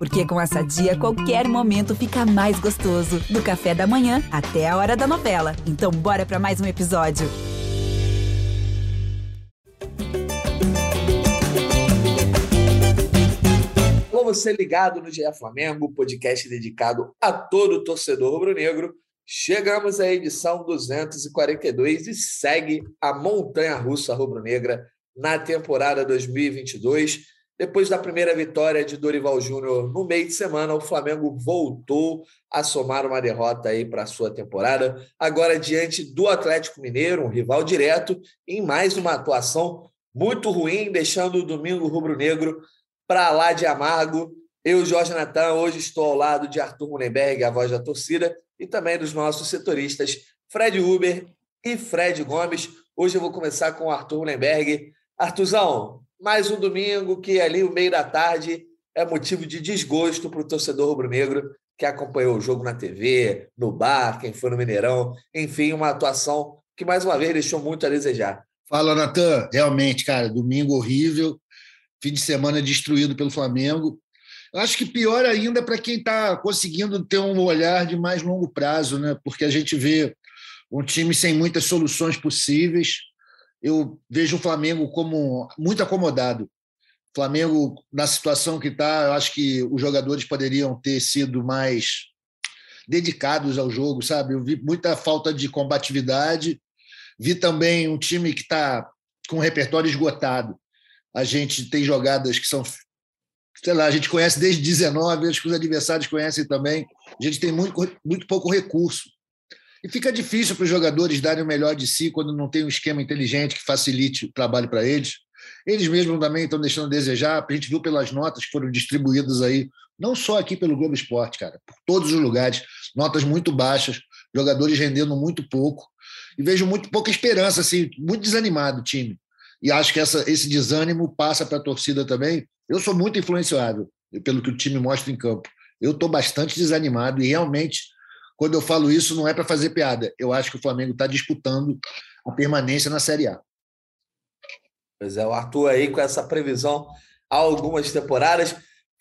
Porque com essa dia, qualquer momento fica mais gostoso. Do café da manhã até a hora da novela. Então bora pra mais um episódio. Olá, você ligado no GE Flamengo, podcast dedicado a todo torcedor rubro-negro. Chegamos à edição 242 e segue a montanha-russa rubro-negra na temporada 2022. Depois da primeira vitória de Dorival Júnior no meio de semana, o Flamengo voltou a somar uma derrota aí para a sua temporada, agora diante do Atlético Mineiro, um rival direto, em mais uma atuação muito ruim, deixando o domingo rubro-negro para lá de amargo. Eu, Jorge Natan, hoje estou ao lado de Arthur Muhlenberg, a voz da torcida, e também dos nossos setoristas Fred Huber e Fred Gomes. Hoje eu vou começar com o Arthur Muhlenberg. Arthurzão, mais um domingo que ali o meio da tarde é motivo de desgosto para o torcedor rubro-negro que acompanhou o jogo na TV, no bar, quem foi no Mineirão, enfim, uma atuação que mais uma vez deixou muito a desejar. Fala, Natan. Realmente, cara, domingo horrível, fim de semana destruído pelo Flamengo. Eu acho que pior ainda para quem está conseguindo ter um olhar de mais longo prazo, né? Porque a gente vê um time sem muitas soluções possíveis. Eu vejo o Flamengo como muito acomodado. O Flamengo, na situação que está, eu acho que os jogadores poderiam ter sido mais dedicados ao jogo, sabe? Eu vi muita falta de combatividade. Vi também um time que está com um repertório esgotado. A gente tem jogadas que são... Sei lá, a gente conhece desde 19, acho que os adversários conhecem também. A gente tem muito pouco recurso. E fica difícil para os jogadores darem o melhor de si quando não tem um esquema inteligente que facilite o trabalho para eles. Eles mesmos também estão deixando a desejar. A gente viu pelas notas que foram distribuídas aí, não só aqui pelo Globo Esporte, cara, por todos os lugares. Notas muito baixas, jogadores rendendo muito pouco. E vejo muito pouca esperança, assim, muito desanimado o time. E acho que esse desânimo passa para a torcida também. Eu sou muito influenciado pelo que o time mostra em campo. Eu estou bastante desanimado e, realmente, quando eu falo isso, não é para fazer piada. Eu acho que o Flamengo está disputando a permanência na Série A. Pois é, o Arthur aí com essa previsão há algumas temporadas.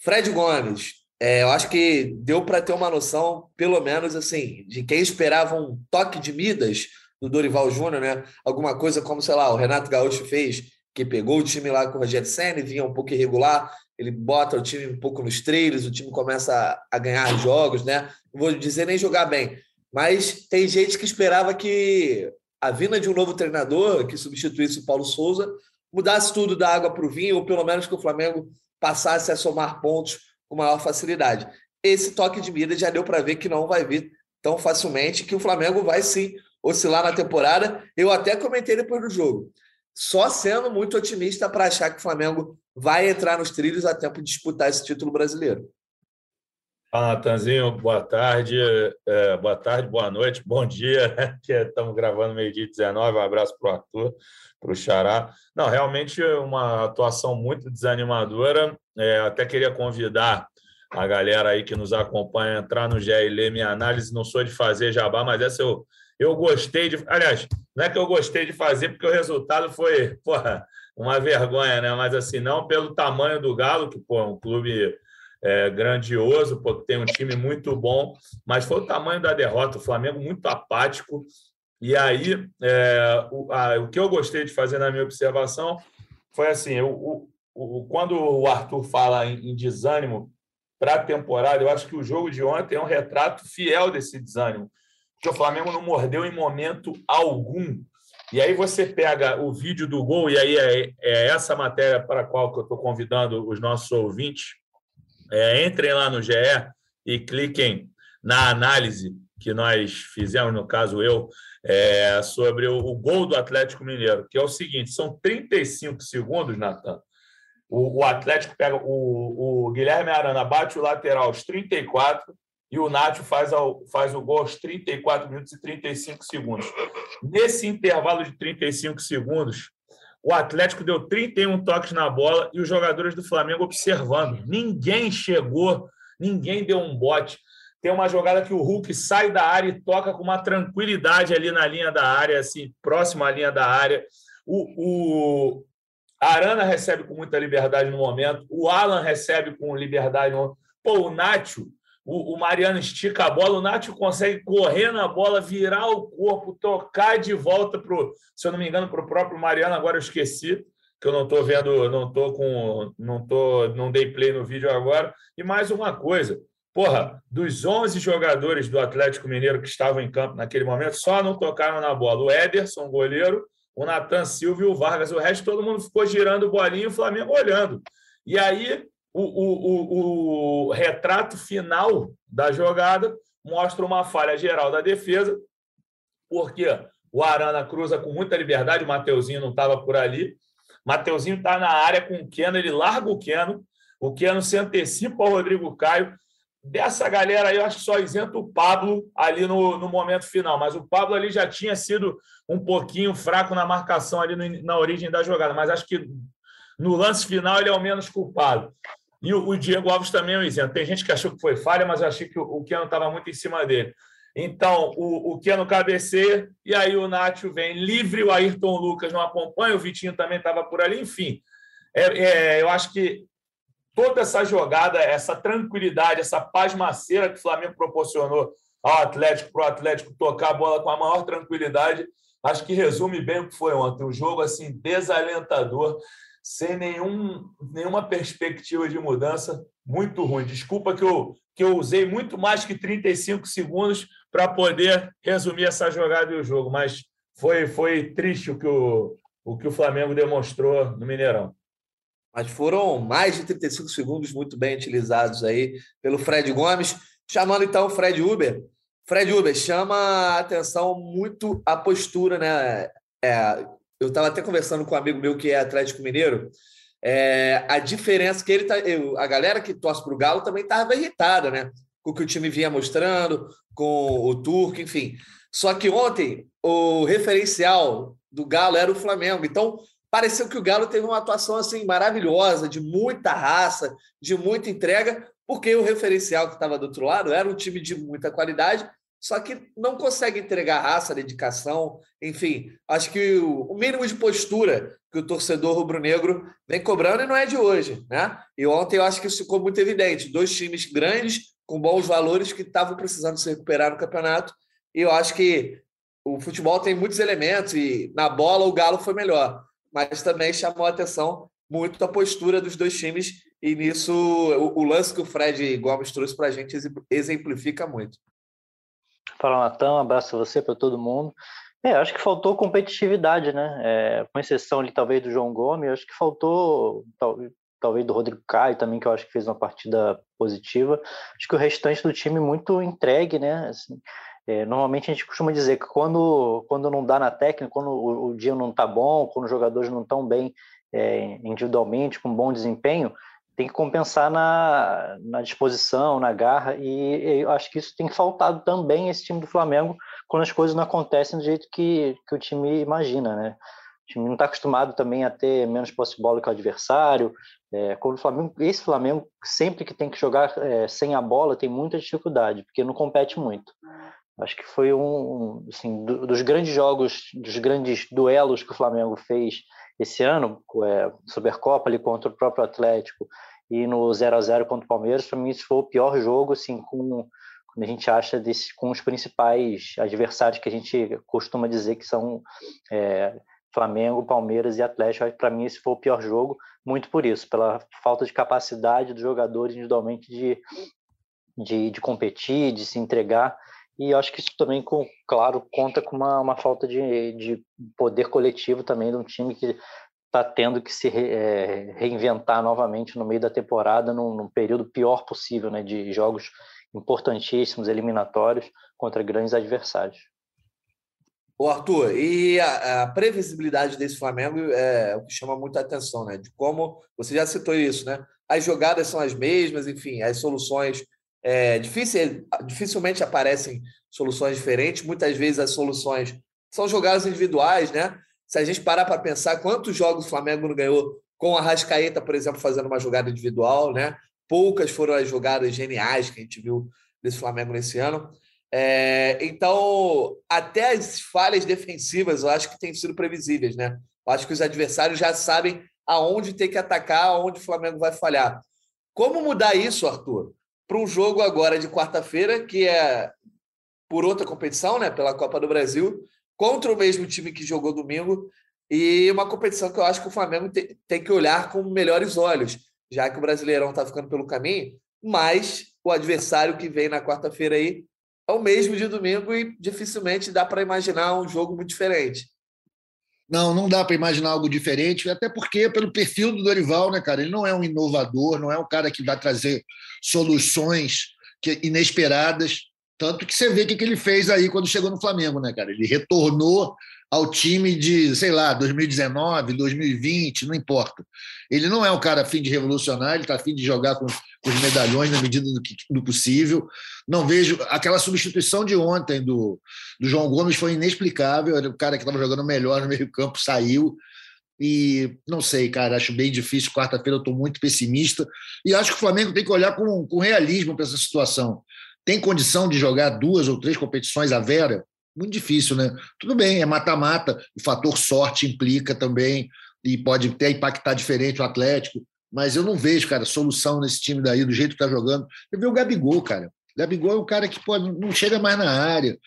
Fred Gomes, eu acho que deu para ter uma noção, pelo menos, assim, de quem esperava um toque de Midas do Dorival Júnior, né? Alguma coisa como, sei lá, o Renato Gaúcho fez... que pegou o time lá com o Rogério Ceni, vinha um pouco irregular, ele bota o time um pouco nos trilhos, o time começa a ganhar jogos, né? Não vou dizer nem jogar bem, mas tem gente que esperava que a vinda de um novo treinador, que substituísse o Paulo Souza, mudasse tudo da água para o vinho, ou pelo menos que o Flamengo passasse a somar pontos com maior facilidade. Esse toque de mira já deu para ver que não vai vir tão facilmente, que o Flamengo vai sim oscilar na temporada. Eu até comentei depois do jogo, só sendo muito otimista para achar que o Flamengo vai entrar nos trilhos a tempo de disputar esse título brasileiro. Fala, Natanzinho. Boa tarde. Boa tarde, boa noite, bom dia. Estamos gravando meio-dia 19. Um abraço para o Arthur, para o Xará. Não, realmente uma atuação muito desanimadora. Até queria convidar a galera aí que nos acompanha a entrar no GE e ler minha análise. Não sou de fazer jabá, mas essa eu gostei de... Aliás, não é que eu gostei de fazer, porque o resultado foi, porra, uma vergonha, né? Mas, assim, não pelo tamanho do Galo, que, pô, é um clube grandioso, pô, tem um time muito bom, mas foi o tamanho da derrota, o Flamengo muito apático. E aí, o que eu gostei de fazer na minha observação foi, assim, quando o Arthur fala em desânimo para a temporada, eu acho que o jogo de ontem é um retrato fiel desse desânimo, que o Flamengo não mordeu em momento algum. E aí você pega o vídeo do gol, e aí é essa matéria para a qual que eu estou convidando os nossos ouvintes. Entrem lá no GE e cliquem na análise que nós fizemos, no caso eu, sobre o gol do Atlético Mineiro, que é o seguinte, são 35 segundos, Natan. O Atlético pega o Guilherme Arana, bate o lateral aos 34, e o Nacho faz o gol aos 34 minutos e 35 segundos. Nesse intervalo de 35 segundos, o Atlético deu 31 toques na bola e os jogadores do Flamengo observando. Ninguém chegou, ninguém deu um bote. Tem uma jogada que o Hulk sai da área e toca com uma tranquilidade ali na linha da área, assim, próximo à linha da área. O Arana recebe com muita liberdade no momento, o Alan recebe com liberdade no momento. Pô, o Nacho, o Mariano estica a bola, o Nacho consegue correr na bola, virar o corpo, tocar de volta pro, se eu não me engano, pro próprio Mariano, agora eu esqueci, que eu não estou vendo, não dei play no vídeo agora. E mais uma coisa, porra, dos 11 jogadores do Atlético Mineiro que estavam em campo naquele momento, só não tocaram na bola. O Ederson, goleiro, o Natan Silva e o Vargas. O resto, todo mundo ficou girando bolinha e o Flamengo olhando. E aí, o retrato final da jogada mostra uma falha geral da defesa, porque o Arana cruza com muita liberdade, o Mateuzinho não estava por ali. Mateuzinho está na área com o Keno, ele larga o Keno se antecipa ao Rodrigo Caio. Dessa galera aí, eu acho que só isenta o Pablo ali no momento final, mas o Pablo ali já tinha sido um pouquinho fraco na marcação ali na origem da jogada, mas acho que no lance final ele é o menos culpado. E o Diego Alves também é um isento. Tem gente que achou que foi falha, mas eu achei que o Keno estava muito em cima dele. Então, o Keno cabeceia, e aí o Nacho vem livre, o Ayrton Lucas não acompanha, o Vitinho também estava por ali, enfim. Eu acho que toda essa jogada, essa tranquilidade, essa pasmaceira que o Flamengo proporcionou ao Atlético, para o Atlético tocar a bola com a maior tranquilidade, acho que resume bem o que foi ontem. Um jogo assim, desalentador, sem nenhuma perspectiva de mudança, muito ruim. Desculpa que eu usei muito mais que 35 segundos para poder resumir essa jogada e o jogo, mas foi triste o que o Flamengo demonstrou no Mineirão. Mas foram mais de 35 segundos muito bem utilizados aí pelo Fred Gomes. Chamando então o Fred Huber. Fred Huber, chama a atenção muito a postura, né? Eu estava até conversando com um amigo meu que é Atlético Mineiro. A diferença que ele tá. A galera que torce para o Galo também estava irritada, né? Com o que o time vinha mostrando, com o Turco, enfim. Só que ontem o referencial do Galo era o Flamengo. Então, pareceu que o Galo teve uma atuação assim, maravilhosa, de muita raça, de muita entrega, porque o referencial que estava do outro lado era um time de muita qualidade. Só que não consegue entregar raça, dedicação, enfim. Acho que o mínimo de postura que o torcedor rubro-negro vem cobrando e não é de hoje, né? E ontem eu acho que isso ficou muito evidente. Dois times grandes, com bons valores, que estavam precisando se recuperar no campeonato. E eu acho que o futebol tem muitos elementos e na bola o Galo foi melhor. Mas também chamou a atenção muito a postura dos dois times e nisso o lance que o Fred Gomes trouxe para a gente exemplifica muito. Fala, Natan, um abraço a você, para todo mundo. Acho que faltou competitividade, né? Com exceção ali, talvez, do João Gomes, acho que faltou, talvez, do Rodrigo Caio também, que eu acho que fez uma partida positiva. Acho que o restante do time muito entregue, né? Assim, normalmente a gente costuma dizer que quando não dá na técnica, quando o dia não está bom, quando os jogadores não estão bem individualmente, com bom desempenho, tem que compensar na disposição, na garra, e eu acho que isso tem faltado também a esse time do Flamengo quando as coisas não acontecem do jeito que o time imagina, né? O time não está acostumado também a ter menos posse de bola que o adversário. Quando esse Flamengo, sempre que tem que jogar sem a bola, tem muita dificuldade, porque não compete muito. Acho que foi assim, dos grandes jogos, dos grandes duelos que o Flamengo fez esse ano, Supercopa ali contra o próprio Atlético e no 0-0 contra o Palmeiras, para mim isso foi o pior jogo, assim, quando a gente acha com os principais adversários que a gente costuma dizer que são Flamengo, Palmeiras e Atlético. Para mim esse foi o pior jogo, muito por isso, pela falta de capacidade dos jogadores individualmente de competir, de se entregar. E acho que isso também, claro, conta com uma falta de poder coletivo também de um time que está tendo que se reinventar novamente no meio da temporada, num período pior possível, né, de jogos importantíssimos, eliminatórios, contra grandes adversários. Ô Arthur, e a previsibilidade desse Flamengo é o que chama muita atenção, né? De como, você já citou isso, né? As jogadas são as mesmas, enfim, as soluções... dificilmente aparecem soluções diferentes, muitas vezes as soluções são jogadas individuais, né? Se a gente parar para pensar quantos jogos o Flamengo não ganhou com a Arrascaeta, por exemplo, fazendo uma jogada individual, né? Poucas foram as jogadas geniais que a gente viu desse Flamengo nesse ano. Então, até as falhas defensivas eu acho que têm sido previsíveis, né? Eu acho que os adversários já sabem aonde tem que atacar, aonde o Flamengo vai falhar. Como mudar isso, Arthur? para um jogo agora de quarta-feira, que é por outra competição, né, pela Copa do Brasil, contra o mesmo time que jogou domingo, e uma competição que eu acho que o Flamengo tem que olhar com melhores olhos, já que o Brasileirão está ficando pelo caminho, mas o adversário que vem na quarta-feira aí é o mesmo de domingo e dificilmente dá para imaginar um jogo muito diferente. Não dá para imaginar algo diferente, até porque pelo perfil do Dorival, né, cara? Ele não é um inovador, não é um cara que vai trazer soluções inesperadas, tanto que você vê o que ele fez aí quando chegou no Flamengo, né, cara? Ele retornou ao time de, 2019, 2020, não importa. Ele não é um cara a fim de revolucionar, ele está a fim de jogar com os medalhões na medida do possível. Não vejo... Aquela substituição de ontem do João Gomes foi inexplicável, era o cara que estava jogando melhor no meio-campo, saiu. E não sei, cara, acho bem difícil. Quarta-feira eu estou muito pessimista e acho que o Flamengo tem que olhar com realismo para essa situação. Tem condição de jogar 2 ou 3 competições à vera? Muito difícil, né? Tudo bem, é mata-mata, o fator sorte implica também e pode até impactar diferente o Atlético, mas eu não vejo, cara, solução nesse time daí, do jeito que tá jogando. Eu vi o Gabigol, cara. O Gabigol é um cara que, pô, não chega mais na área,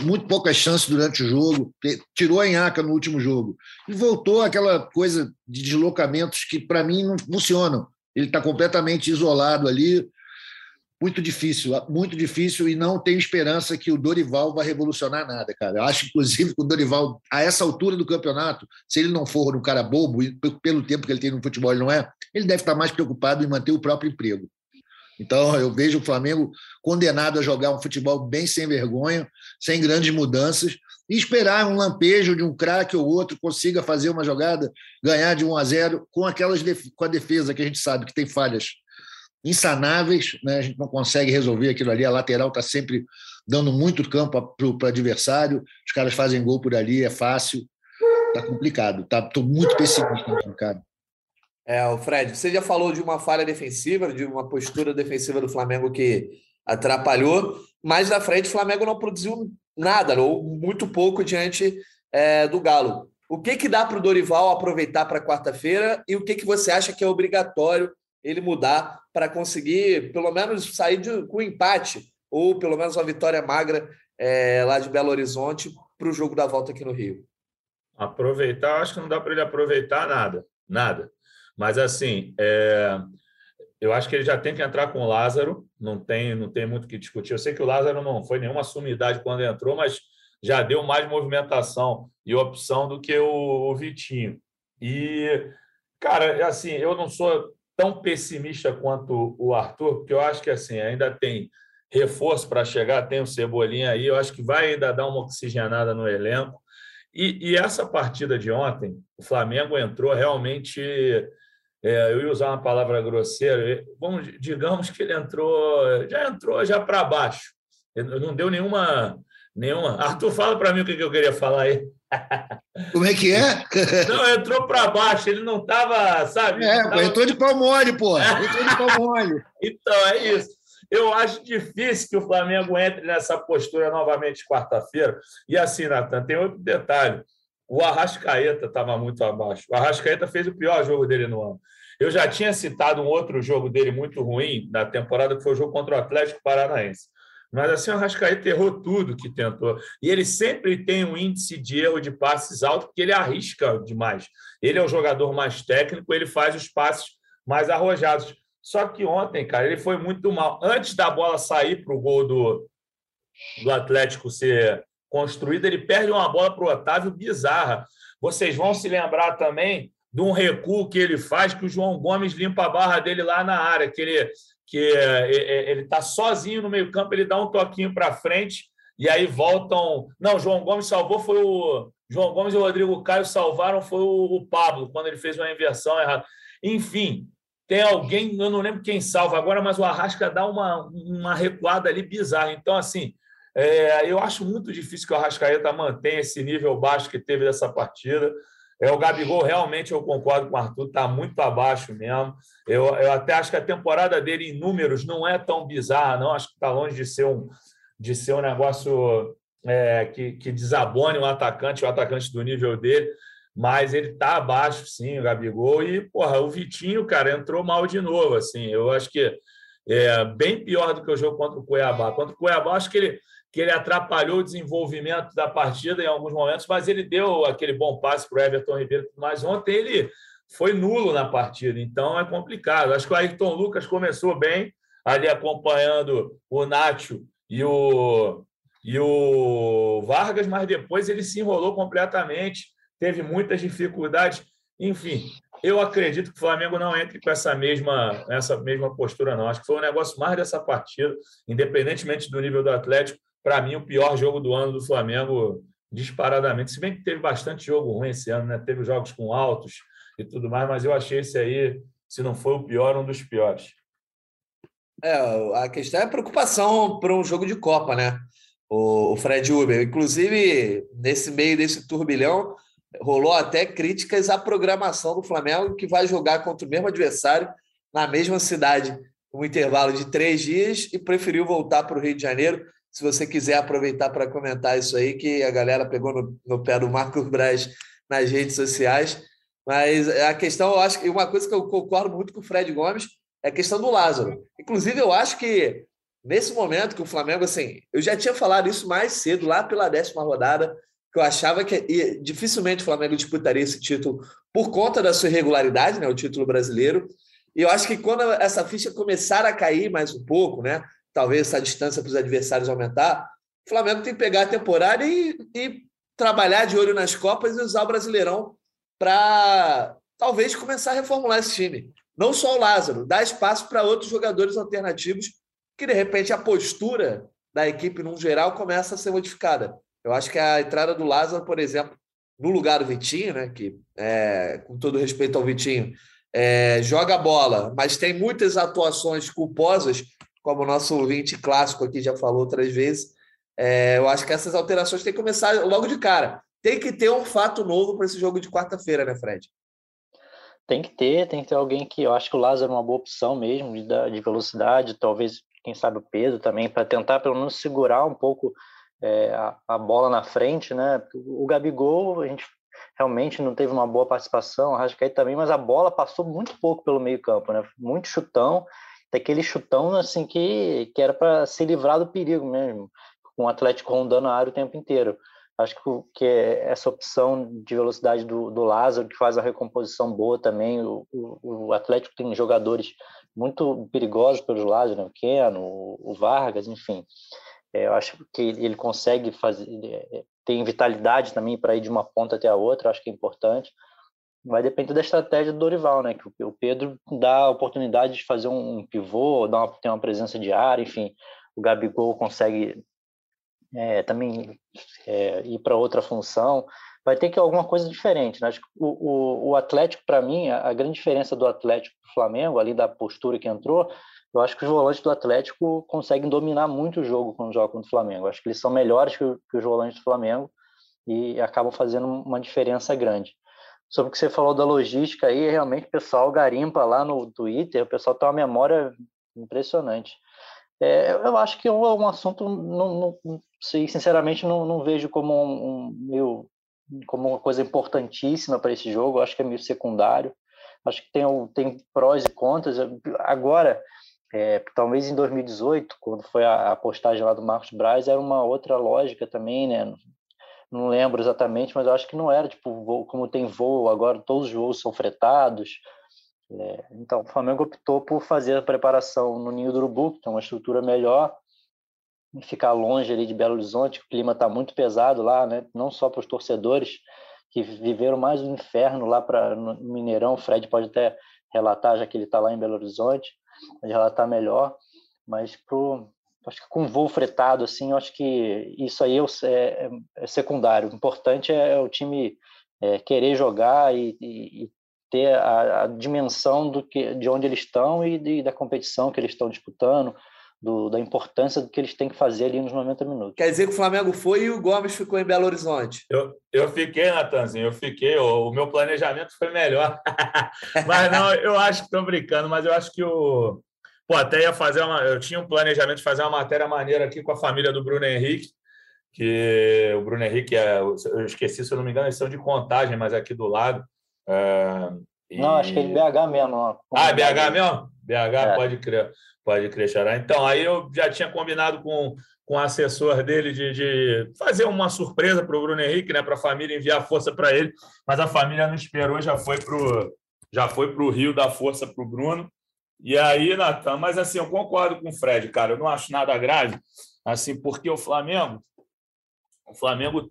muito poucas chances durante o jogo, tirou a nhaca no último jogo e voltou àquela coisa de deslocamentos que, para mim, não funcionam. Ele tá completamente isolado ali. Muito difícil, e não tenho esperança que o Dorival vai revolucionar nada, cara. Eu acho, inclusive, que o Dorival, a essa altura do campeonato, se ele não for um cara bobo, e pelo tempo que ele tem no futebol ele não é, ele deve estar mais preocupado em manter o próprio emprego. Então, eu vejo o Flamengo condenado a jogar um futebol bem sem vergonha, sem grandes mudanças, e esperar um lampejo de um craque ou outro consiga fazer uma jogada, ganhar de 1-0 com a defesa que a gente sabe que tem falhas insanáveis, né? A gente não consegue resolver aquilo ali, a lateral está sempre dando muito campo para o adversário, os caras fazem gol por ali, é fácil, está complicado, estou muito pessimista, cara. O Fred, você já falou de uma falha defensiva, de uma postura defensiva do Flamengo que atrapalhou, mas na frente o Flamengo não produziu nada, ou muito pouco diante do Galo. O que dá para o Dorival aproveitar para quarta-feira e o que você acha que é obrigatório ele mudar para conseguir, pelo menos, sair com empate ou, pelo menos, uma vitória magra lá de Belo Horizonte para o jogo da volta aqui no Rio? Aproveitar, acho que não dá para ele aproveitar nada. Mas, assim, eu acho que ele já tem que entrar com o Lázaro, não tem muito o que discutir. Eu sei que o Lázaro não foi nenhuma sumidade quando entrou, mas já deu mais movimentação e opção do que o Vitinho. E, cara, assim, eu não sou tão pessimista quanto o Arthur, porque eu acho que assim ainda tem reforço para chegar, tem o Cebolinha aí, eu acho que vai ainda dar uma oxigenada no elenco. E essa partida de ontem, o Flamengo entrou realmente, eu ia usar uma palavra grosseira, digamos que ele entrou já para baixo, ele não deu nenhuma... Arthur, fala para mim o que eu queria falar aí. Como é que é? Não, entrou para baixo, ele não estava, sabe? Entrou de pau mole, pô. Entrou de pau mole. Então, é isso. Eu acho difícil que o Flamengo entre nessa postura novamente quarta-feira. E assim, Natan, tem outro detalhe. O Arrascaeta estava muito abaixo. O Arrascaeta fez o pior jogo dele no ano. Eu já tinha citado um outro jogo dele muito ruim na temporada, que foi o jogo contra o Atlético Paranaense. Mas assim, o Arrascaeta errou tudo que tentou. E ele sempre tem um índice de erro de passes alto, porque ele arrisca demais. Ele é o jogador mais técnico, ele faz os passes mais arrojados. Só que ontem, cara, ele foi muito mal. Antes da bola sair para o gol do Atlético ser construído, ele perde uma bola para o Otávio bizarra. Vocês vão se lembrar também de um recuo que ele faz, que o João Gomes limpa a barra dele lá na área, que ele está sozinho no meio-campo, ele dá um toquinho para frente e aí voltam... Não, João Gomes salvou, foi o... João Gomes e o Rodrigo Caio salvaram, foi o Pablo, quando ele fez uma inversão errada. Enfim, tem alguém, eu não lembro quem salva agora, mas o Arrasca dá uma recuada ali bizarra. Então, assim, eu acho muito difícil que o Arrascaeta mantenha esse nível baixo que teve dessa partida. O Gabigol, realmente, eu concordo com o Arthur, está muito abaixo mesmo. Eu até acho que a temporada dele em números não é tão bizarra, não. Acho que está longe de ser um negócio que desabone o atacante do nível dele. Mas ele está abaixo, sim, o Gabigol. E, porra, o Vitinho, cara, entrou mal de novo. Assim, eu acho que bem pior do que o jogo contra o Cuiabá. Contra o Cuiabá, acho que ele atrapalhou o desenvolvimento da partida em alguns momentos, mas ele deu aquele bom passe para o Everton Ribeiro, mas ontem ele foi nulo na partida, então é complicado. Acho que o Ayrton Lucas começou bem, ali acompanhando o Nacho e o Vargas, mas depois ele se enrolou completamente, teve muitas dificuldades. Enfim, eu acredito que o Flamengo não entre com essa mesma postura, não. Acho que foi um negócio mais dessa partida, independentemente do nível do Atlético. Para mim, o pior jogo do ano do Flamengo, disparadamente. Se bem que teve bastante jogo ruim esse ano, né? Teve jogos com altos e tudo mais, mas eu achei esse aí, se não foi o pior, um dos piores. A questão é a preocupação para um jogo de Copa, né? O Fred Huber. Inclusive, nesse meio desse turbilhão, rolou até críticas à programação do Flamengo, que vai jogar contra o mesmo adversário na mesma cidade, um intervalo de 3 dias, e preferiu voltar para o Rio de Janeiro. Se você quiser aproveitar para comentar isso aí, que a galera pegou no pé do Marcos Braz nas redes sociais. Mas a questão, eu acho que uma coisa que eu concordo muito com o Fred Gomes é a questão do Lázaro. Inclusive, eu acho que nesse momento que o Flamengo, assim, eu já tinha falado isso mais cedo, lá pela 10ª rodada, que eu achava que dificilmente o Flamengo disputaria esse título por conta da sua irregularidade, né, o título brasileiro. E eu acho que quando essa ficha começar a cair mais um pouco, né, talvez essa distância para os adversários aumentar, o Flamengo tem que pegar a temporada e trabalhar de olho nas Copas e usar o Brasileirão para talvez começar a reformular esse time. Não só o Lázaro, dar espaço para outros jogadores alternativos, que de repente a postura da equipe num geral começa a ser modificada. Eu acho que a entrada do Lázaro, por exemplo, no lugar do Vitinho, né, que, com todo respeito ao Vitinho, joga bola, mas tem muitas atuações culposas, como o nosso ouvinte clássico aqui já falou outras vezes. Eu acho que essas alterações têm que começar logo de cara. Tem que ter um fato novo para esse jogo de quarta-feira, né, Fred? Tem que ter alguém que... Eu acho que o Lázaro é uma boa opção mesmo, de velocidade, talvez, quem sabe, o peso também, para tentar pelo menos segurar um pouco... a bola na frente, né? O Gabigol, a gente realmente não teve uma boa participação, o Arrascaeta também, mas a bola passou muito pouco pelo meio-campo, né? Muito chutão, daquele chutão assim que era para se livrar do perigo mesmo, com o Atlético rondando a área o tempo inteiro. Acho que essa opção de velocidade do Lázaro, que faz a recomposição boa também, o Atlético tem jogadores muito perigosos pelos lados, né? O Keno, o Vargas, enfim. Eu acho que ele consegue fazer, tem vitalidade também para ir de uma ponta até a outra, acho que é importante. Vai depender da estratégia do Dorival, né? Que o Pedro dá a oportunidade de fazer um pivô, tem uma presença de área, enfim. O Gabigol consegue também ir para outra função. Vai ter que alguma coisa diferente, né? Acho que o Atlético, para mim, a grande diferença do Atlético para o Flamengo, ali da postura que entrou, eu acho que os volantes do Atlético conseguem dominar muito o jogo quando jogam contra o Flamengo. Eu acho que eles são melhores que os volantes do Flamengo e acabam fazendo uma diferença grande. Sobre o que você falou da logística aí, realmente o pessoal garimpa lá no Twitter, o pessoal tem uma memória impressionante. Eu acho que é um assunto, não sei, sinceramente, não vejo como, como uma coisa importantíssima para esse jogo. Eu acho que é meio secundário. Acho que tem prós e contras. Agora... talvez em 2018, quando foi a postagem lá do Marcos Braz, era uma outra lógica também, né? Não lembro exatamente, mas eu acho que não era, tipo, voo, como tem voo agora, todos os voos são fretados. Então, o Flamengo optou por fazer a preparação no Ninho do Urubu, que tem uma estrutura melhor, e ficar longe ali de Belo Horizonte, o clima está muito pesado lá, né? Não só para os torcedores, que viveram mais um inferno lá no Mineirão, o Fred pode até relatar, já que ele está lá em Belo Horizonte, relatar melhor, mas acho que com voo fretado, assim, eu acho que isso aí é secundário. O importante é o time querer jogar e ter a dimensão de onde eles estão e da competição que eles estão disputando, da importância do que eles têm que fazer ali nos 90 minutos. Quer dizer que o Flamengo foi e o Gomes ficou em Belo Horizonte? Eu fiquei, Natanzinho, o meu planejamento foi melhor. Mas não, eu acho que estou brincando, mas eu acho que até ia fazer eu tinha um planejamento de fazer uma matéria maneira aqui com a família do Bruno Henrique, que o Bruno Henrique eu esqueci, se eu não me engano, eles são de Contagem, mas aqui do lado. Não, acho que é de BH mesmo. BH mesmo? BH, pode crer. Pode crer, Xará. Então, aí eu já tinha combinado com o assessor dele de fazer uma surpresa para o Bruno Henrique, né, para a família, enviar força para ele, mas a família não esperou, já foi pro Rio dar força para o Bruno. E aí, Natan, mas assim, eu concordo com o Fred, cara, eu não acho nada grave, assim, porque o Flamengo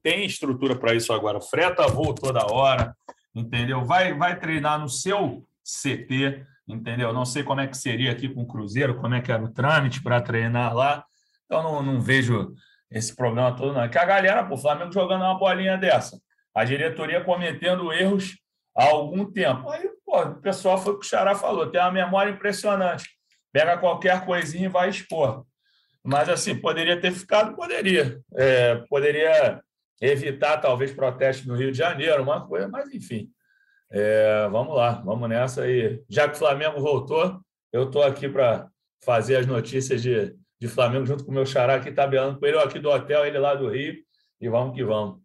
tem estrutura para isso agora, freta voo toda hora, entendeu? Vai treinar no seu CT, entendeu? Não sei como é que seria aqui com o Cruzeiro, como é que era o trâmite para treinar lá, então não vejo esse problema todo, não. É que a galera, pô, o Flamengo jogando uma bolinha dessa, a diretoria cometendo erros há algum tempo. Aí, pô, o pessoal foi o que o Xará falou, tem uma memória impressionante, pega qualquer coisinha e vai expor. Mas, assim, poderia ter ficado, poderia. Poderia evitar, talvez, protestos no Rio de Janeiro, uma coisa, mas, enfim. Vamos lá, vamos nessa aí. Já que o Flamengo voltou, eu estou aqui para fazer as notícias de Flamengo junto com o meu xará aqui, tabelando com ele, aqui do hotel, ele lá do Rio, e vamos que vamos.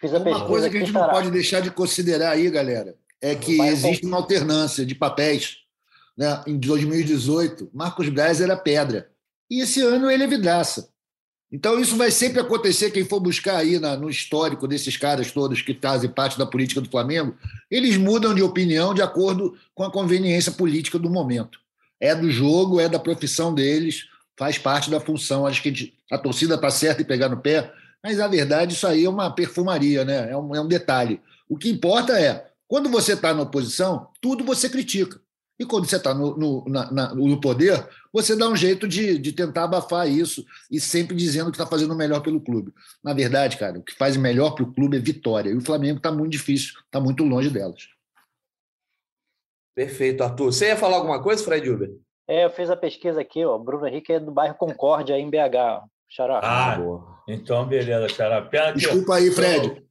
Uma coisa que a gente não pode deixar de considerar aí, galera, é que existe uma alternância de papéis. Né? Em 2018, Marcos Braz era pedra. E esse ano ele é vidraça. Então isso vai sempre acontecer, quem for buscar aí no histórico desses caras todos que fazem parte da política do Flamengo, eles mudam de opinião de acordo com a conveniência política do momento. É do jogo, é da profissão deles, faz parte da função. Acho que a torcida está certa em pegar no pé, mas na verdade isso aí é uma perfumaria, né? É um detalhe. O que importa é, quando você está na oposição, tudo você critica. E quando você está no poder, você dá um jeito de tentar abafar isso e sempre dizendo que está fazendo o melhor pelo clube. Na verdade, cara, o que faz melhor para o clube é vitória. E o Flamengo está muito difícil, está muito longe delas. Perfeito, Arthur. Você ia falar alguma coisa, Fred Huber? Eu fiz a pesquisa aqui. O Bruno Henrique é do bairro Concórdia, em BH. Xará. Ah, boa. Então beleza, Xará. Desculpa aí, Fred.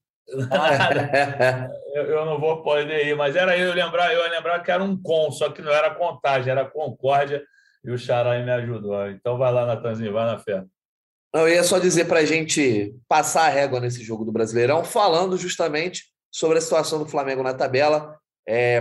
Eu não vou poder ir, mas era eu ia lembrar que era um com, só que não era Contagem, era Concórdia, e o Xará me ajudou. Então vai lá, Natanzinho, vai na fé. Não, eu ia só dizer para a gente passar a régua nesse jogo do Brasileirão, falando justamente sobre a situação do Flamengo na tabela.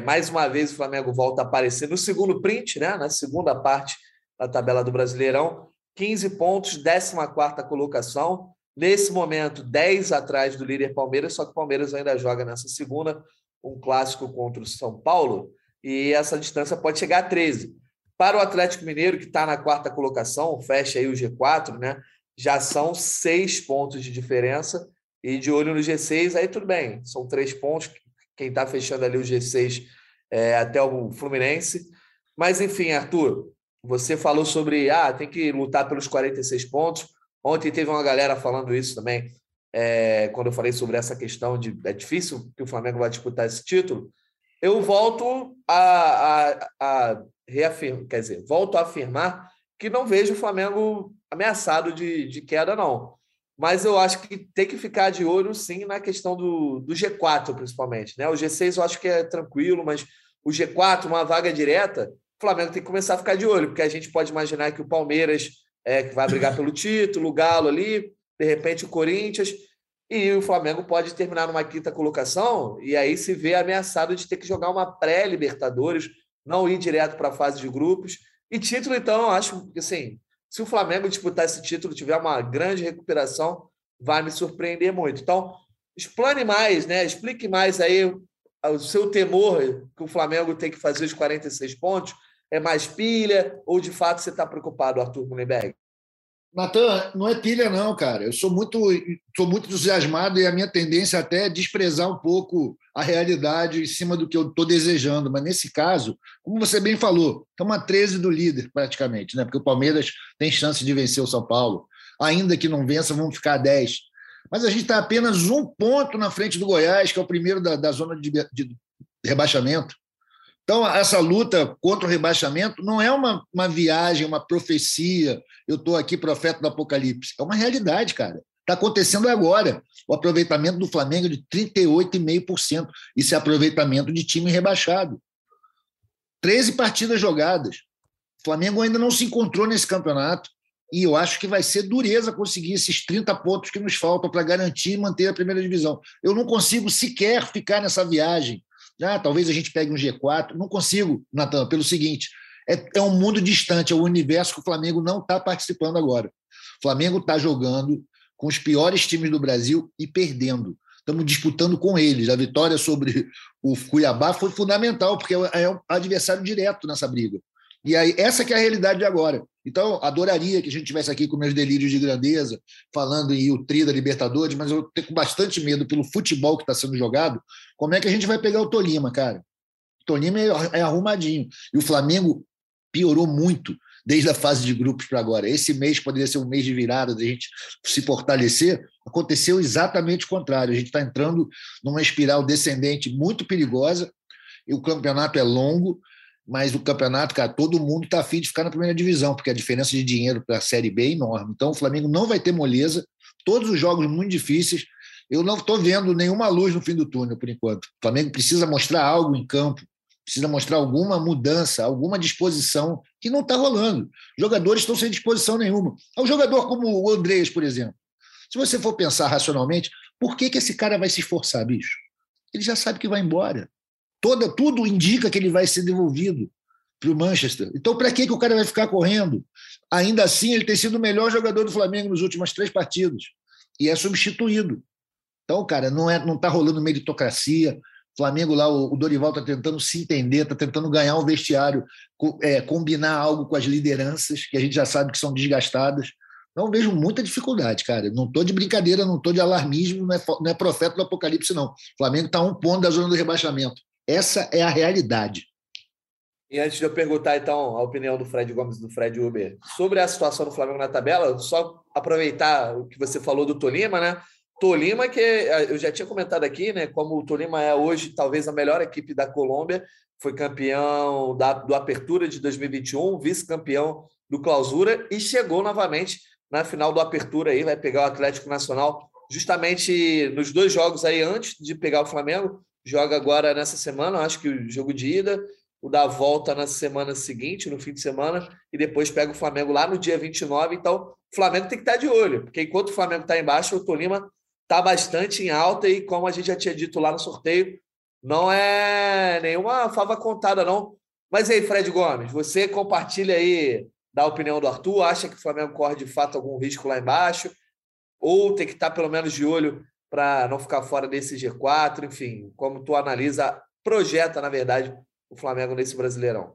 Mais uma vez o Flamengo volta a aparecer no segundo print, né? Na segunda parte da tabela do Brasileirão, 15 pontos, 14ª colocação. Nesse momento, 10 atrás do líder Palmeiras, só que o Palmeiras ainda joga nessa segunda, um clássico contra o São Paulo, e essa distância pode chegar a 13. Para o Atlético Mineiro, que está na 4ª colocação, fecha aí o G4, né? Já são 6 pontos de diferença, e de olho no G6, aí tudo bem, são 3 pontos, quem está fechando ali o G6 é até o Fluminense. Mas, enfim, Arthur, você falou sobre, tem que lutar pelos 46 pontos. Ontem teve uma galera falando isso também, quando eu falei sobre essa questão de é difícil que o Flamengo vai disputar esse título. Eu volto a reafirmar, quer dizer, volto a afirmar que não vejo o Flamengo ameaçado de queda, não. Mas eu acho que tem que ficar de olho, sim, na questão do G4, principalmente. Né? O G6 eu acho que é tranquilo, mas o G4, uma vaga direta, o Flamengo tem que começar a ficar de olho, porque a gente pode imaginar que o Palmeiras... que vai brigar pelo título, o Galo ali, de repente o Corinthians, e o Flamengo pode terminar numa 5ª colocação e aí se vê ameaçado de ter que jogar uma pré-Libertadores, não ir direto para a fase de grupos. E título, então, acho que assim, se o Flamengo disputar esse título, tiver uma grande recuperação, vai me surpreender muito. Então, explane mais, né? Explique mais aí o seu temor que o Flamengo tem que fazer os 46 pontos. É mais pilha ou, de fato, você está preocupado, Arthur Muhlenberg? Natan, não é pilha não, cara. Eu sou muito entusiasmado e a minha tendência até é desprezar um pouco a realidade em cima do que eu estou desejando. Mas, nesse caso, como você bem falou, estamos a 13 do líder, praticamente, né? Porque o Palmeiras tem chance de vencer o São Paulo. Ainda que não vença, vamos ficar a 10. Mas a gente está apenas um ponto na frente do Goiás, que é o primeiro da zona de rebaixamento. Então, essa luta contra o rebaixamento não é uma viagem, uma profecia. Eu estou aqui, profeta do Apocalipse. É uma realidade, cara. Está acontecendo agora. O aproveitamento do Flamengo é de 38,5%. Isso é aproveitamento de time rebaixado. 13 partidas jogadas. O Flamengo ainda não se encontrou nesse campeonato. E eu acho que vai ser dureza conseguir esses 30 pontos que nos faltam para garantir e manter a primeira divisão. Eu não consigo sequer ficar nessa viagem. Talvez a gente pegue um G4. Não consigo, Natan, pelo seguinte: É um mundo distante, é um universo que o Flamengo não está participando agora. O Flamengo está jogando com os piores times do Brasil e perdendo. Estamos disputando com eles. A vitória sobre o Cuiabá foi fundamental, porque é um adversário direto nessa briga. E aí, essa que é a realidade de agora. Então, adoraria que a gente estivesse aqui com meus delírios de grandeza, falando em o Tri da Libertadores, mas eu tenho bastante medo pelo futebol que está sendo jogado. Como é que a gente vai pegar o Tolima, cara? O Tolima é arrumadinho. E o Flamengo piorou muito desde a fase de grupos para agora. Esse mês poderia ser um mês de virada, de a gente se fortalecer. Aconteceu exatamente o contrário. A gente está entrando numa espiral descendente muito perigosa. E o campeonato é longo, mas o campeonato, cara, todo mundo está afim de ficar na primeira divisão, porque a diferença de dinheiro para a Série B é enorme. Então, o Flamengo não vai ter moleza. Todos os jogos muito difíceis. Eu não estou vendo nenhuma luz no fim do túnel, por enquanto. O Flamengo precisa mostrar algo em campo, precisa mostrar alguma mudança, alguma disposição, que não está rolando. Jogadores estão sem disposição nenhuma. É um jogador como o Andrés, por exemplo. Se você for pensar racionalmente, por que esse cara vai se esforçar, bicho? Ele já sabe que vai embora. Tudo indica que ele vai ser devolvido para o Manchester. Então, para que o cara vai ficar correndo? Ainda assim, ele tem sido o melhor jogador do Flamengo nas últimas 3 partidas e é substituído. Então, cara, não está rolando meritocracia. Flamengo lá, o Dorival está tentando se entender, está tentando ganhar um vestiário, combinar algo com as lideranças, que a gente já sabe que são desgastadas. Então, vejo muita dificuldade, cara. Não estou de brincadeira, não estou de alarmismo, não é profeta do apocalipse, não. O Flamengo está a um ponto da zona do rebaixamento. Essa é a realidade. E antes de eu perguntar, então, a opinião do Fred Gomes e do Fred Huber sobre a situação do Flamengo na tabela, só aproveitar o que você falou do Tolima, né? Tolima, que eu já tinha comentado aqui, né? Como o Tolima é hoje talvez a melhor equipe da Colômbia, foi campeão do Apertura de 2021, vice-campeão do Clausura e chegou novamente na final do Apertura aí, vai pegar o Atlético Nacional justamente nos 2 jogos aí antes de pegar o Flamengo. Joga agora nessa semana, acho que o jogo de ida, o da volta na semana seguinte, no fim de semana, e depois pega o Flamengo lá no dia 29. Então, o Flamengo tem que estar de olho, porque enquanto o Flamengo está embaixo, o Tolima está bastante em alta e, como a gente já tinha dito lá no sorteio, não é nenhuma fava contada, não. Mas aí, Fred Gomes, você compartilha aí da opinião do Arthur, acha que o Flamengo corre de fato algum risco lá embaixo, ou tem que estar pelo menos de olho para não ficar fora desse G4, enfim, como tu analisa, projeta, na verdade, o Flamengo nesse Brasileirão?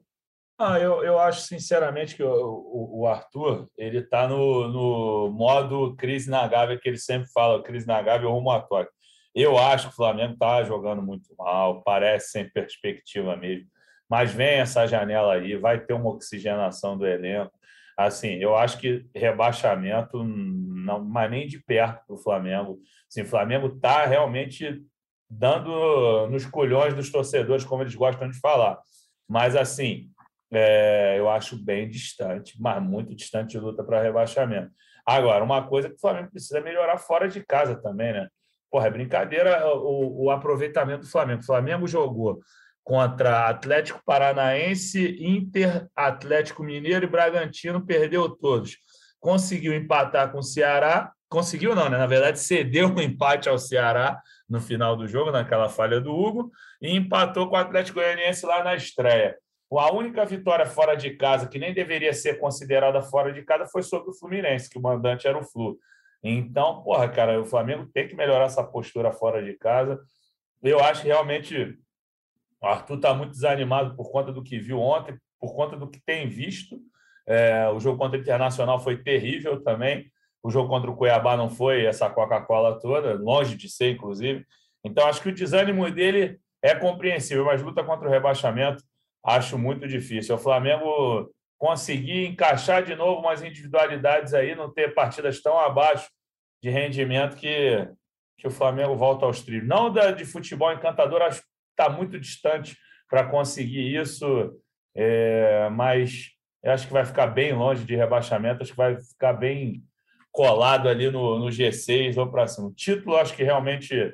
Ah, eu acho, sinceramente, que o Arthur, ele está no modo crise na Gávea, que ele sempre fala, crise na Gávea ou rumo à toca. Eu acho que o Flamengo está jogando muito mal, parece sem perspectiva mesmo, mas vem essa janela aí, vai ter uma oxigenação do elenco. Assim, eu acho que rebaixamento, não, mas nem de perto para o Flamengo. Assim, o Flamengo está realmente dando nos colhões dos torcedores, como eles gostam de falar. Mas, assim, eu acho bem distante, mas muito distante de luta para rebaixamento. Agora, uma coisa que o Flamengo precisa melhorar fora de casa também, né? Porra, é brincadeira o aproveitamento do Flamengo. O Flamengo jogou contra Atlético Paranaense, Inter, Atlético Mineiro e Bragantino, perdeu todos. Conseguiu empatar com o Ceará, conseguiu não, né? Na verdade, cedeu o empate ao Ceará no final do jogo, naquela falha do Hugo, e empatou com o Atlético Goianiense lá na estreia. A única vitória fora de casa, que nem deveria ser considerada fora de casa, foi sobre o Fluminense, que o mandante era o Flu. Então, porra, cara, o Flamengo tem que melhorar essa postura fora de casa. Eu acho que realmente o Arthur está muito desanimado por conta do que viu ontem, por conta do que tem visto. O jogo contra o Internacional foi terrível também. O jogo contra o Cuiabá não foi essa Coca-Cola toda, longe de ser, inclusive. Então, acho que o desânimo dele é compreensível, mas luta contra o rebaixamento acho muito difícil. O Flamengo conseguir encaixar de novo umas individualidades aí, não ter partidas tão abaixo de rendimento que o Flamengo volta aos trilhos. Não de futebol encantador, acho que está muito distante para conseguir isso, mas eu acho que vai ficar bem longe de rebaixamento, acho que vai ficar bem colado ali no G6 ou para cima. O título acho que realmente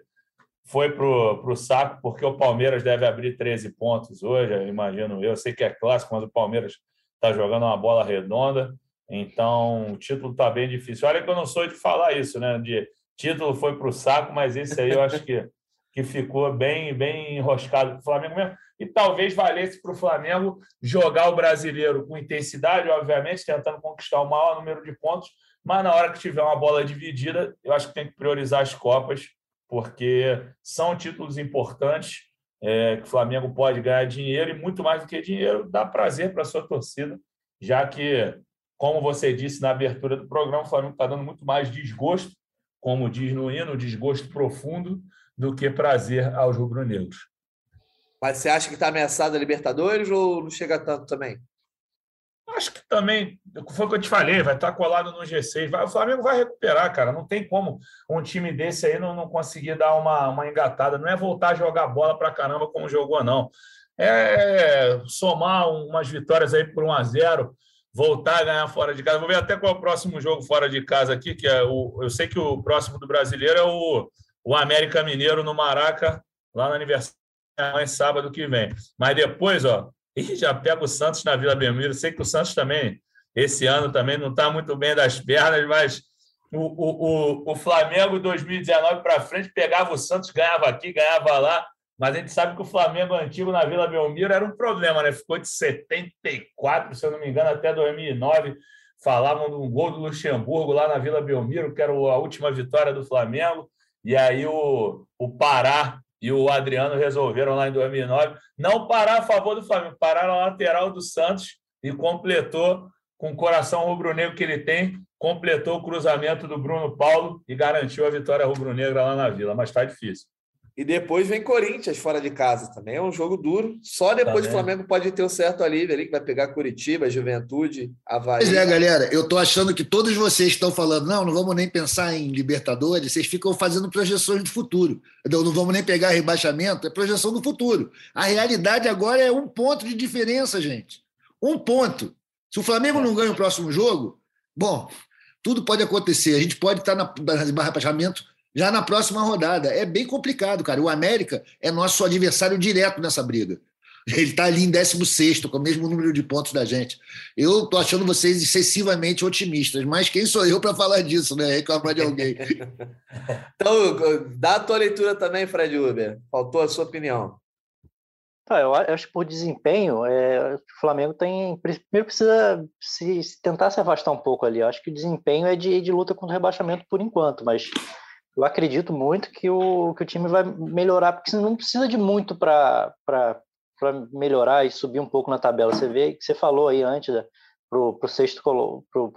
foi para o saco, porque o Palmeiras deve abrir 13 pontos hoje, eu imagino eu. Eu sei que é clássico, mas o Palmeiras está jogando uma bola redonda, então o título está bem difícil. Olha que eu não sou de falar isso, né? De título foi para o saco, mas esse aí eu acho que que ficou bem enroscado com o Flamengo mesmo. E talvez valesse para o Flamengo jogar o brasileiro com intensidade, obviamente, tentando conquistar o maior número de pontos, mas na hora que tiver uma bola dividida, eu acho que tem que priorizar as Copas, porque são títulos importantes, que o Flamengo pode ganhar dinheiro, e muito mais do que dinheiro, dá prazer para a sua torcida, já que, como você disse na abertura do programa, o Flamengo está dando muito mais desgosto, como diz no hino, desgosto profundo, do que prazer aos rubro-negros. Mas você acha que está ameaçado a Libertadores ou não chega tanto também? Acho que também, foi o que eu te falei, vai estar colado no G6. O Flamengo vai recuperar, cara. Não tem como um time desse aí não conseguir dar uma engatada. Não é voltar a jogar bola pra caramba como jogou, não. É somar umas vitórias aí por 1-0, voltar a ganhar fora de casa. Vou ver até qual é o próximo jogo fora de casa aqui, que é eu sei que o próximo do brasileiro é o América Mineiro no Maraca, lá no aniversário, mais sábado que vem. Mas depois, ó, já pega o Santos na Vila Belmiro. Sei que o Santos também, esse ano também, não está muito bem das pernas, mas o Flamengo 2019 para frente pegava o Santos, ganhava aqui, ganhava lá, mas a gente sabe que o Flamengo antigo na Vila Belmiro era um problema, né? Ficou de 74, se eu não me engano, até 2009, falavam de um gol do Luxemburgo lá na Vila Belmiro, que era a última vitória do Flamengo, e aí o Pará e o Adriano resolveram lá em 2009 não parar a favor do Flamengo, parar na lateral do Santos e completou, com o coração rubro-negro que ele tem, completou o cruzamento do Bruno Paulo e garantiu a vitória rubro-negra lá na Vila, mas está difícil. E depois vem Corinthians fora de casa também, é um jogo duro, só depois o Flamengo pode ter um certo alívio ali, que vai pegar Curitiba, Juventude, Avaí. Pois é, galera, eu tô achando que todos vocês estão falando, não vamos nem pensar em Libertadores, vocês ficam fazendo projeções do futuro, não vamos nem pegar rebaixamento, é projeção do futuro. A realidade agora é 1 ponto de diferença, gente, 1 ponto. Se o Flamengo não ganha o próximo jogo, bom, tudo pode acontecer, a gente pode estar no rebaixamento já na próxima rodada. É bem complicado, cara. O América é nosso adversário direto nessa briga. Ele está ali em 16º, com o mesmo número de pontos da gente. Eu tô achando vocês excessivamente otimistas, mas quem sou eu para falar disso, né? Reclamar de alguém. Então, dá a tua leitura também, Fred Huber. Faltou a sua opinião. Tá, eu acho que por desempenho, o Flamengo tem... Primeiro precisa tentar se afastar um pouco ali. Eu acho que o desempenho é de luta contra o rebaixamento por enquanto, mas... Eu acredito muito que o time vai melhorar, porque você não precisa de muito para melhorar e subir um pouco na tabela. Você vê que você falou aí antes, né, pro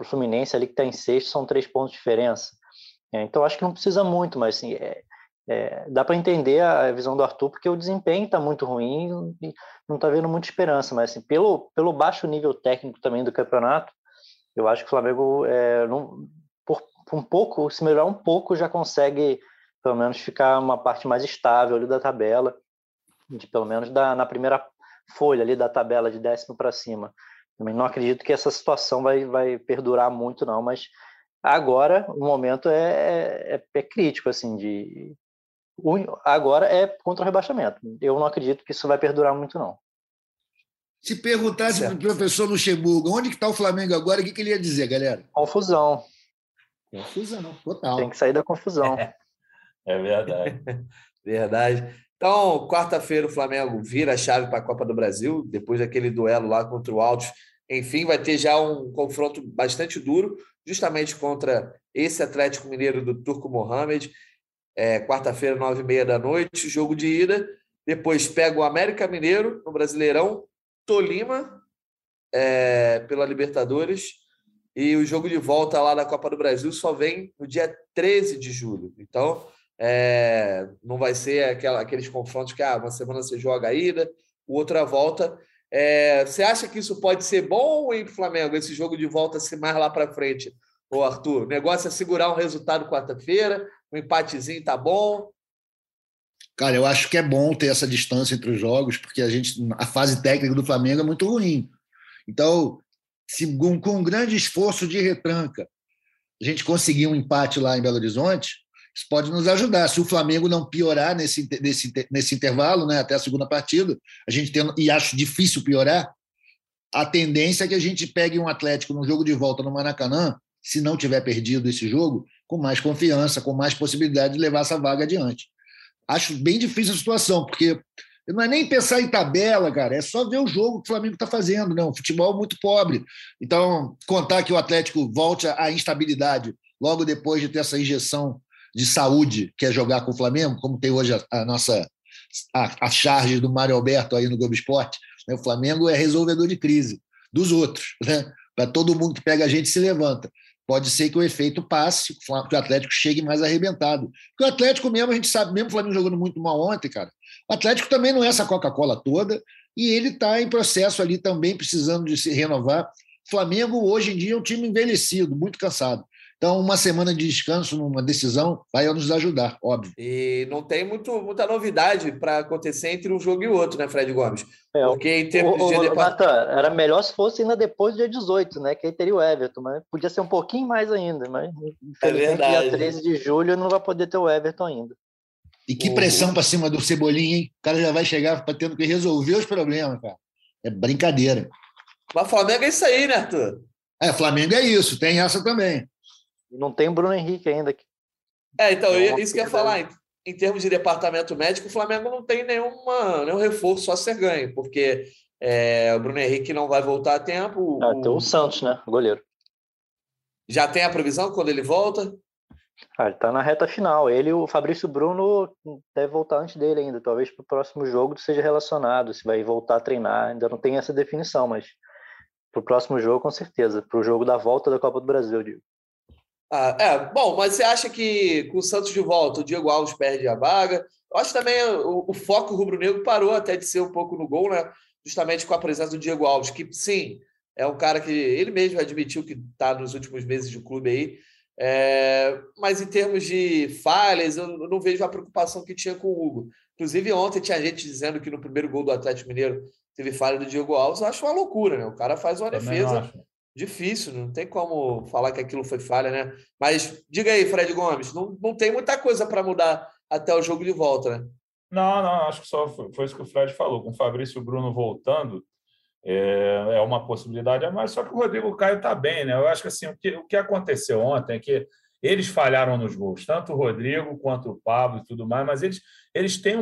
Fluminense ali que está em 6º, são 3 pontos de diferença. Então acho que não precisa muito, mas assim, dá para entender a visão do Arthur, porque o desempenho está muito ruim e não está vendo muita esperança, mas assim, pelo baixo nível técnico também do campeonato, eu acho que o Flamengo se melhorar um pouco, já consegue pelo menos ficar uma parte mais estável ali da tabela, pelo menos na primeira folha ali da tabela, de 10º para cima. Também não acredito que essa situação vai perdurar muito, não, mas agora o momento é crítico, assim, agora é contra o rebaixamento. Eu não acredito que isso vai perdurar muito, não. Se perguntasse para o professor Luxemburgo onde que está o Flamengo agora, o que ele ia dizer, galera? Confusão. Confusão, total. Tem que sair da confusão. É verdade. Verdade. Então, quarta-feira o Flamengo vira a chave para a Copa do Brasil, depois daquele duelo lá contra o Altos. Enfim, vai ter já um confronto bastante duro, justamente contra esse Atlético Mineiro do Turco Mohamed. Quarta-feira, 21h30, jogo de ida. Depois pega o América Mineiro, no Brasileirão, Tolima, pela Libertadores. E o jogo de volta lá da Copa do Brasil só vem no dia 13 de julho. Então, não vai ser aqueles confrontos que uma semana você joga a ida, o outro a volta. Você acha que isso pode ser bom ou para o Flamengo, esse jogo de volta ser mais lá para frente? Ô, Arthur, o negócio é segurar um resultado quarta-feira, um empatezinho tá bom? Cara, eu acho que é bom ter essa distância entre os jogos, porque a fase técnica do Flamengo é muito ruim. Então... Se, com um grande esforço de retranca, a gente conseguir um empate lá em Belo Horizonte, isso pode nos ajudar. Se o Flamengo não piorar nesse intervalo, né, até a segunda partida, e acho difícil piorar, a tendência é que a gente pegue um Atlético num jogo de volta no Maracanã, se não tiver perdido esse jogo, com mais confiança, com mais possibilidade de levar essa vaga adiante. Acho bem difícil a situação, porque não é nem pensar em tabela, cara, é só ver o jogo que o Flamengo está fazendo, né? Um futebol muito pobre. Então, contar que o Atlético volte à instabilidade logo depois de ter essa injeção de saúde, que é jogar com o Flamengo, como tem hoje a charge do Mário Alberto aí no Globo Esporte, né? O Flamengo é resolvedor de crise dos outros, né? Para todo mundo que pega a gente se levanta. Pode ser que o efeito passe, que o Atlético chegue mais arrebentado. Porque o Atlético mesmo, a gente sabe, mesmo o Flamengo jogando muito mal ontem, cara, o Atlético também não é essa Coca-Cola toda, e ele está em processo ali também, precisando de se renovar. O Flamengo, hoje em dia, é um time envelhecido, muito cansado. Então, uma semana de descanso numa decisão vai nos ajudar, óbvio. E não tem muita novidade para acontecer entre um jogo e o outro, né, Fred Gomes? Porque em termos de dia depois... Natan, era melhor se fosse ainda depois do dia 18, né? Que aí teria o Everton, mas podia ser um pouquinho mais ainda, mas dia 13 de julho não vai poder ter o Everton ainda. E que pressão para cima do Cebolinha, hein? O cara já vai chegar tendo que resolver os problemas, cara. É brincadeira. Mas Flamengo é isso aí, né, Arthur? Flamengo é isso, tem essa também. E não tem o Bruno Henrique ainda. Então, isso que eu ia falar. Em termos de departamento médico, o Flamengo não tem nenhum reforço a ser ganho, porque o Bruno Henrique não vai voltar a tempo. Tem o Santos, né? O goleiro. Já tem a previsão quando ele volta? Ele está na reta final. Ele, o Fabrício Bruno, deve voltar antes dele ainda. Talvez para o próximo jogo seja relacionado, se vai voltar a treinar. Ainda não tem essa definição, mas para o próximo jogo, com certeza. Para o jogo da volta da Copa do Brasil, eu digo. Bom, mas você acha que com o Santos de volta, o Diego Alves perde a vaga? Eu acho também o foco rubro-negro parou até de ser um pouco no gol, né? Justamente com a presença do Diego Alves, que sim, é um cara que ele mesmo admitiu que está nos últimos meses de clube aí, mas em termos de falhas, eu não vejo a preocupação que tinha com o Hugo. Inclusive, ontem tinha gente dizendo que no primeiro gol do Atlético Mineiro teve falha do Diego Alves. Eu acho uma loucura, né? O cara faz uma defesa... Difícil, não tem como falar que aquilo foi falha, né? Mas diga aí, Fred Gomes, não tem muita coisa para mudar até o jogo de volta, né? Não, acho que só foi isso que o Fred falou. Com o Fabrício Bruno voltando, é uma possibilidade a mais, só que o Rodrigo Caio está bem, né? Eu acho que assim, o que aconteceu ontem é que eles falharam nos gols, tanto o Rodrigo quanto o Pablo e tudo mais, mas eles têm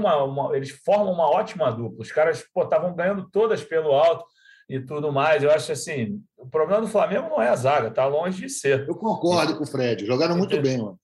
eles formam uma ótima dupla. Os caras estavam ganhando todas pelo alto e tudo mais. Eu acho assim, o problema do Flamengo não é a zaga, está longe de ser. Eu concordo com o Fred, jogaram muito bem, mano.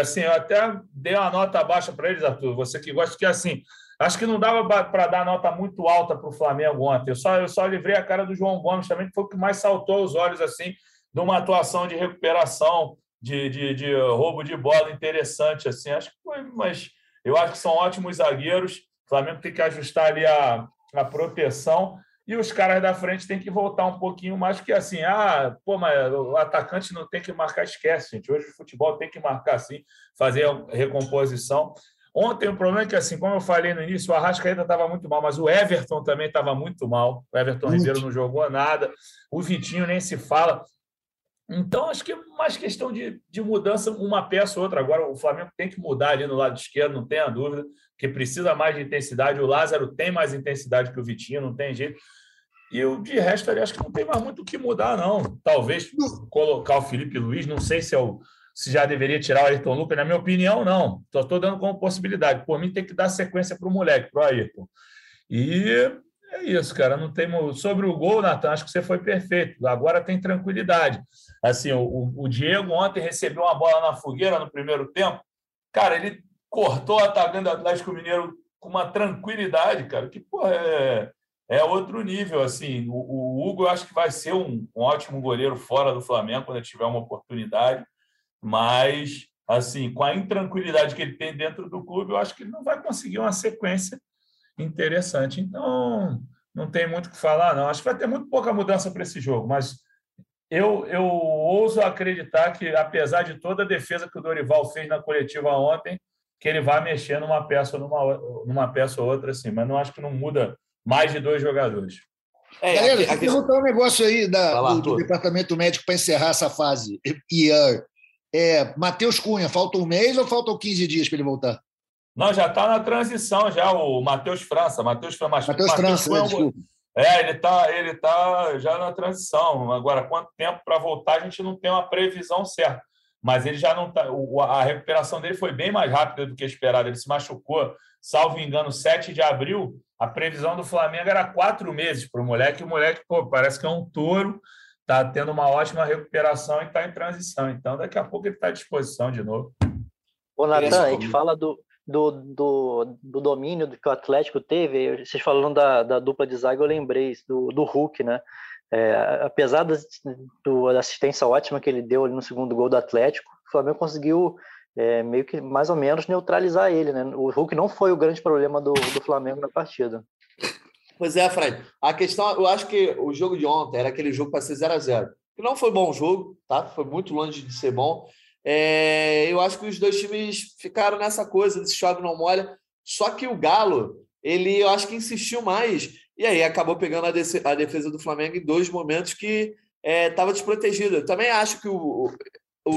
Assim, eu até dei uma nota baixa para eles, Arthur, você que gosta, que assim, acho que não dava para dar nota muito alta para o Flamengo ontem. Eu só livrei a cara do João Gomes também, que foi o que mais saltou os olhos, assim, de uma atuação de recuperação, de roubo de bola interessante, assim. Acho que foi, mas eu acho que são ótimos zagueiros. O Flamengo tem que ajustar ali a proteção. E os caras da frente têm que voltar um pouquinho mais, porque assim, mas o atacante não tem que marcar, esquece, gente. Hoje o futebol tem que marcar assim, fazer a recomposição. Ontem o problema é que, assim, como eu falei no início, o Arrascaeta estava muito mal, mas o Everton também estava muito mal. O Everton Ribeiro não jogou nada, o Vitinho nem se fala. Então, acho que é mais questão de mudança, uma peça ou outra. Agora, o Flamengo tem que mudar ali no lado esquerdo, não tenha dúvida, que precisa mais de intensidade. O Lázaro tem mais intensidade que o Vitinho, não tem jeito. E de resto, ali, acho que não tem mais muito o que mudar, não. Talvez colocar o Felipe Luiz, não sei se já deveria tirar o Ayrton Lucas. Na minha opinião, não. Estou dando como possibilidade. Por mim, tem que dar sequência para o moleque, para o Ayrton. E é isso, cara. Não tem... Sobre o gol, Natan, acho que você foi perfeito. Agora tem tranquilidade. Assim, o Diego ontem recebeu uma bola na fogueira no primeiro tempo. Cara, ele cortou o atacante do Atlético Mineiro com uma tranquilidade, cara, que porra, é outro nível. Assim, o Hugo, eu acho que vai ser um ótimo goleiro fora do Flamengo quando ele tiver uma oportunidade, mas assim, com a intranquilidade que ele tem dentro do clube, eu acho que ele não vai conseguir uma sequência interessante. Então, não tem muito o que falar, não. Acho que vai ter muito pouca mudança para esse jogo, mas eu ouso acreditar que, apesar de toda a defesa que o Dorival fez na coletiva ontem, que ele vai mexer numa peça ou numa peça ou outra, assim, mas não acho que não muda mais de 2 jogadores. Galera, deixa eu perguntar um negócio aí do departamento médico para encerrar essa fase. Matheus Cunha, falta um mês ou faltam 15 dias para ele voltar? Não, já está na transição, já o Matheus França. Matheus França, desculpa. Ele está já na transição. Agora, quanto tempo para voltar, a gente não tem uma previsão certa. mas ele já não tá, a recuperação dele foi bem mais rápida do que esperado, ele se machucou, salvo engano, 7 de abril, a previsão do Flamengo era 4 meses para o moleque, pô, parece que é um touro, está tendo uma ótima recuperação e está em transição, então daqui a pouco ele está à disposição de novo. Ô, Natan, a gente fala do domínio que o Atlético teve, vocês falando da dupla de zaga, eu lembrei do Hulk, né? Apesar da assistência ótima que ele deu ali no segundo gol do Atlético, o Flamengo conseguiu meio que mais ou menos neutralizar ele, né? O Hulk não foi o grande problema do Flamengo na partida. Pois é, Fred. A questão, eu acho que o jogo de ontem era aquele jogo para ser 0-0. Não foi bom o jogo, tá? Foi muito longe de ser bom. Eu acho que os dois times ficaram nessa coisa desse chove não molha, só que o Galo, ele eu acho que insistiu mais, e aí acabou pegando a defesa do Flamengo em dois momentos que estava desprotegida. Eu também acho que o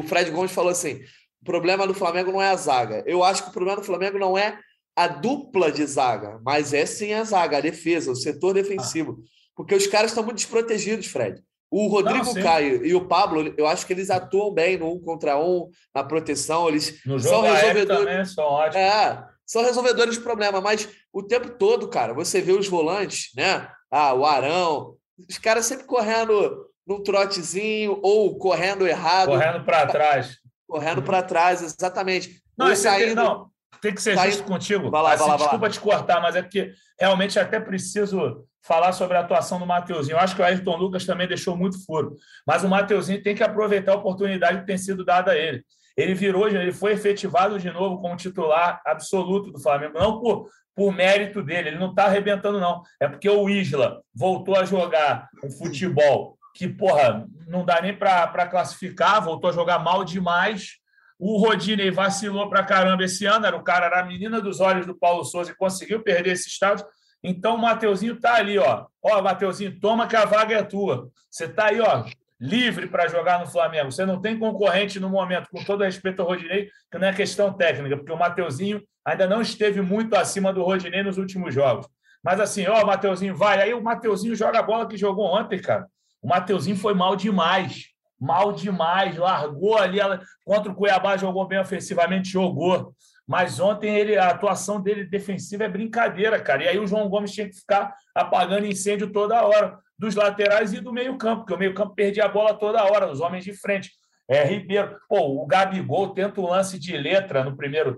Fred Gomes falou assim, o problema do Flamengo não é a zaga, eu acho que o problema do Flamengo não é a dupla de zaga, mas é sim a zaga, a defesa, o setor defensivo, porque os caras estão muito desprotegidos, Fred. O Rodrigo Caio e o Pablo, eu acho que eles atuam bem no 1 contra 1, na proteção, eles no jogo são resolvedores. Também, são ótimos. São resolvedores de problema, mas o tempo todo, cara, você vê os volantes, né? O Arão, os caras sempre correndo num trotezinho ou correndo errado. Correndo para trás. Correndo para trás, exatamente. Não, tem que ser justo contigo. Vai lá, assim, desculpa te cortar, mas é porque realmente até preciso falar sobre a atuação do Mateuzinho. Eu acho que o Ayrton Lucas também deixou muito furo, mas o Mateuzinho tem que aproveitar a oportunidade que tem sido dada a ele. Ele foi efetivado de novo como titular absoluto do Flamengo, não por mérito dele, ele não está arrebentando, não. É porque o Isla voltou a jogar um futebol que, não dá nem para classificar, voltou a jogar mal demais. O Rodinei vacilou pra caramba esse ano, era a menina dos olhos do Paulo Souza e conseguiu perder esse status. Então o Mateuzinho tá ali, ó. Ó, Mateuzinho, toma que a vaga é tua. Você tá aí, ó, livre para jogar no Flamengo. Você não tem concorrente no momento, com todo respeito ao Rodinei, que não é questão técnica, porque o Mateuzinho ainda não esteve muito acima do Rodinei nos últimos jogos. Mas assim, ó, Mateuzinho, vai. Aí o Mateuzinho joga a bola que jogou ontem, cara. O Mateuzinho foi mal demais. Largou ali, contra o Cuiabá jogou bem ofensivamente, mas ontem a atuação dele defensiva é brincadeira, cara, e aí o João Gomes tinha que ficar apagando incêndio toda hora, dos laterais e do meio campo, porque o meio campo perdia a bola toda hora, os homens de frente, Ribeiro, o Gabigol tenta um lance de letra no primeiro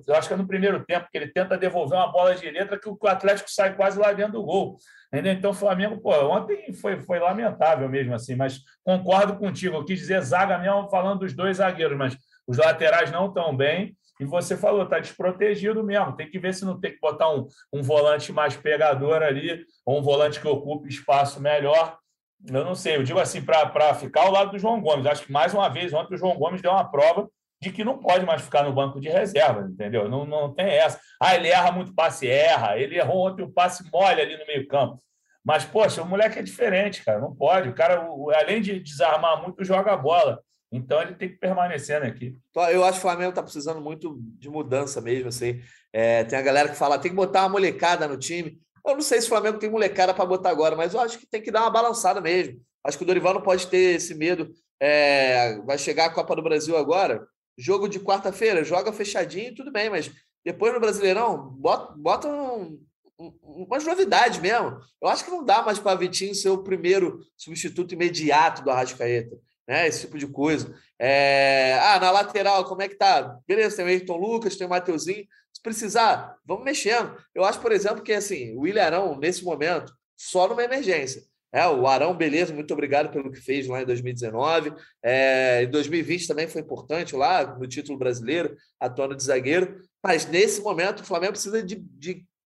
tempo, que ele tenta devolver uma bola de letra que o Atlético sai quase lá dentro do gol. Então o Flamengo, ontem foi lamentável mesmo, assim, mas concordo contigo, eu quis dizer zaga mesmo falando dos dois zagueiros, mas os laterais não estão bem, e você falou, está desprotegido mesmo, tem que ver se não tem que botar um volante mais pegador ali, ou um volante que ocupe espaço melhor, eu não sei, eu digo assim, para ficar ao lado do João Gomes, acho que mais uma vez, ontem o João Gomes deu uma prova de que não pode mais ficar no banco de reservas, entendeu? Não, não tem essa. Ele erra muito passe, ele errou ontem o passe mole ali no meio campo. Mas, poxa, o moleque é diferente, cara, não pode. O cara, além de desarmar muito, joga a bola. Então, ele tem que permanecer aqui. Eu acho que o Flamengo está precisando muito de mudança mesmo, assim. Tem a galera que fala, tem que botar uma molecada no time. Eu não sei se o Flamengo tem molecada para botar agora, mas eu acho que tem que dar uma balançada mesmo. Acho que o Dorival não pode ter esse medo. Vai chegar a Copa do Brasil agora, jogo de quarta-feira, joga fechadinho, tudo bem, mas depois no Brasileirão, bota umas novidades mesmo. Eu acho que não dá mais para Vitinho ser o primeiro substituto imediato do Arrascaeta, né? Esse tipo de coisa. Na lateral, como é que tá? Beleza, tem o Ayrton Lucas, tem o Mateuzinho. Se precisar, vamos mexendo. Eu acho, por exemplo, que assim, o Willian Arão, nesse momento, só numa emergência. O Arão, beleza, muito obrigado pelo que fez lá em 2019. Em 2020 também foi importante lá no título brasileiro, atuando de zagueiro. Mas nesse momento o Flamengo precisa de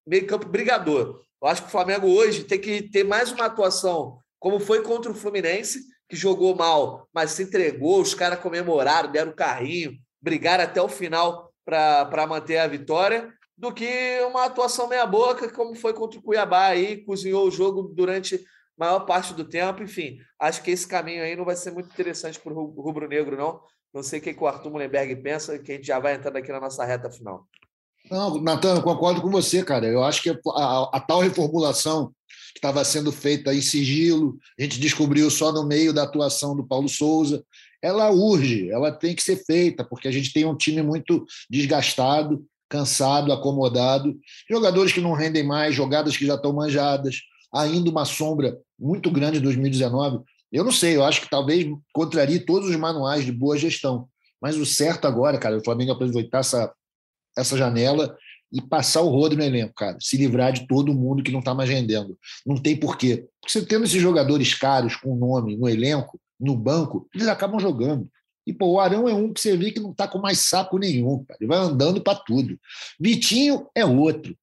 meio campo brigador. Eu acho que o Flamengo hoje tem que ter mais uma atuação, como foi contra o Fluminense, que jogou mal, mas se entregou, os caras comemoraram, deram carrinho, brigaram até o final para manter a vitória, do que uma atuação meia boca, como foi contra o Cuiabá, aí cozinhou o jogo durante maior parte do tempo, enfim, acho que esse caminho aí não vai ser muito interessante para o rubro-negro, não. Não sei o que o Arthur Muhlenberg pensa, que a gente já vai entrando aqui na nossa reta final. Não, Natan, eu concordo com você, cara. Eu acho que a tal reformulação que estava sendo feita em sigilo, a gente descobriu só no meio da atuação do Paulo Souza, ela urge, ela tem que ser feita, porque a gente tem um time muito desgastado, cansado, acomodado, jogadores que não rendem mais, jogadas que já estão manjadas, ainda uma sombra muito grande de 2019. Eu não sei, eu acho que talvez contrarie todos os manuais de boa gestão, mas o certo agora, cara, o Flamengo aproveitar essa janela e passar o rodo no elenco, cara, se livrar de todo mundo que não está mais rendendo. Não tem porquê. Porque você tendo esses jogadores caros com nome no elenco, no banco, eles acabam jogando. E, pô, o Arão é um que você vê que não está com mais saco nenhum, cara. Ele vai andando para tudo. Vitinho é outro.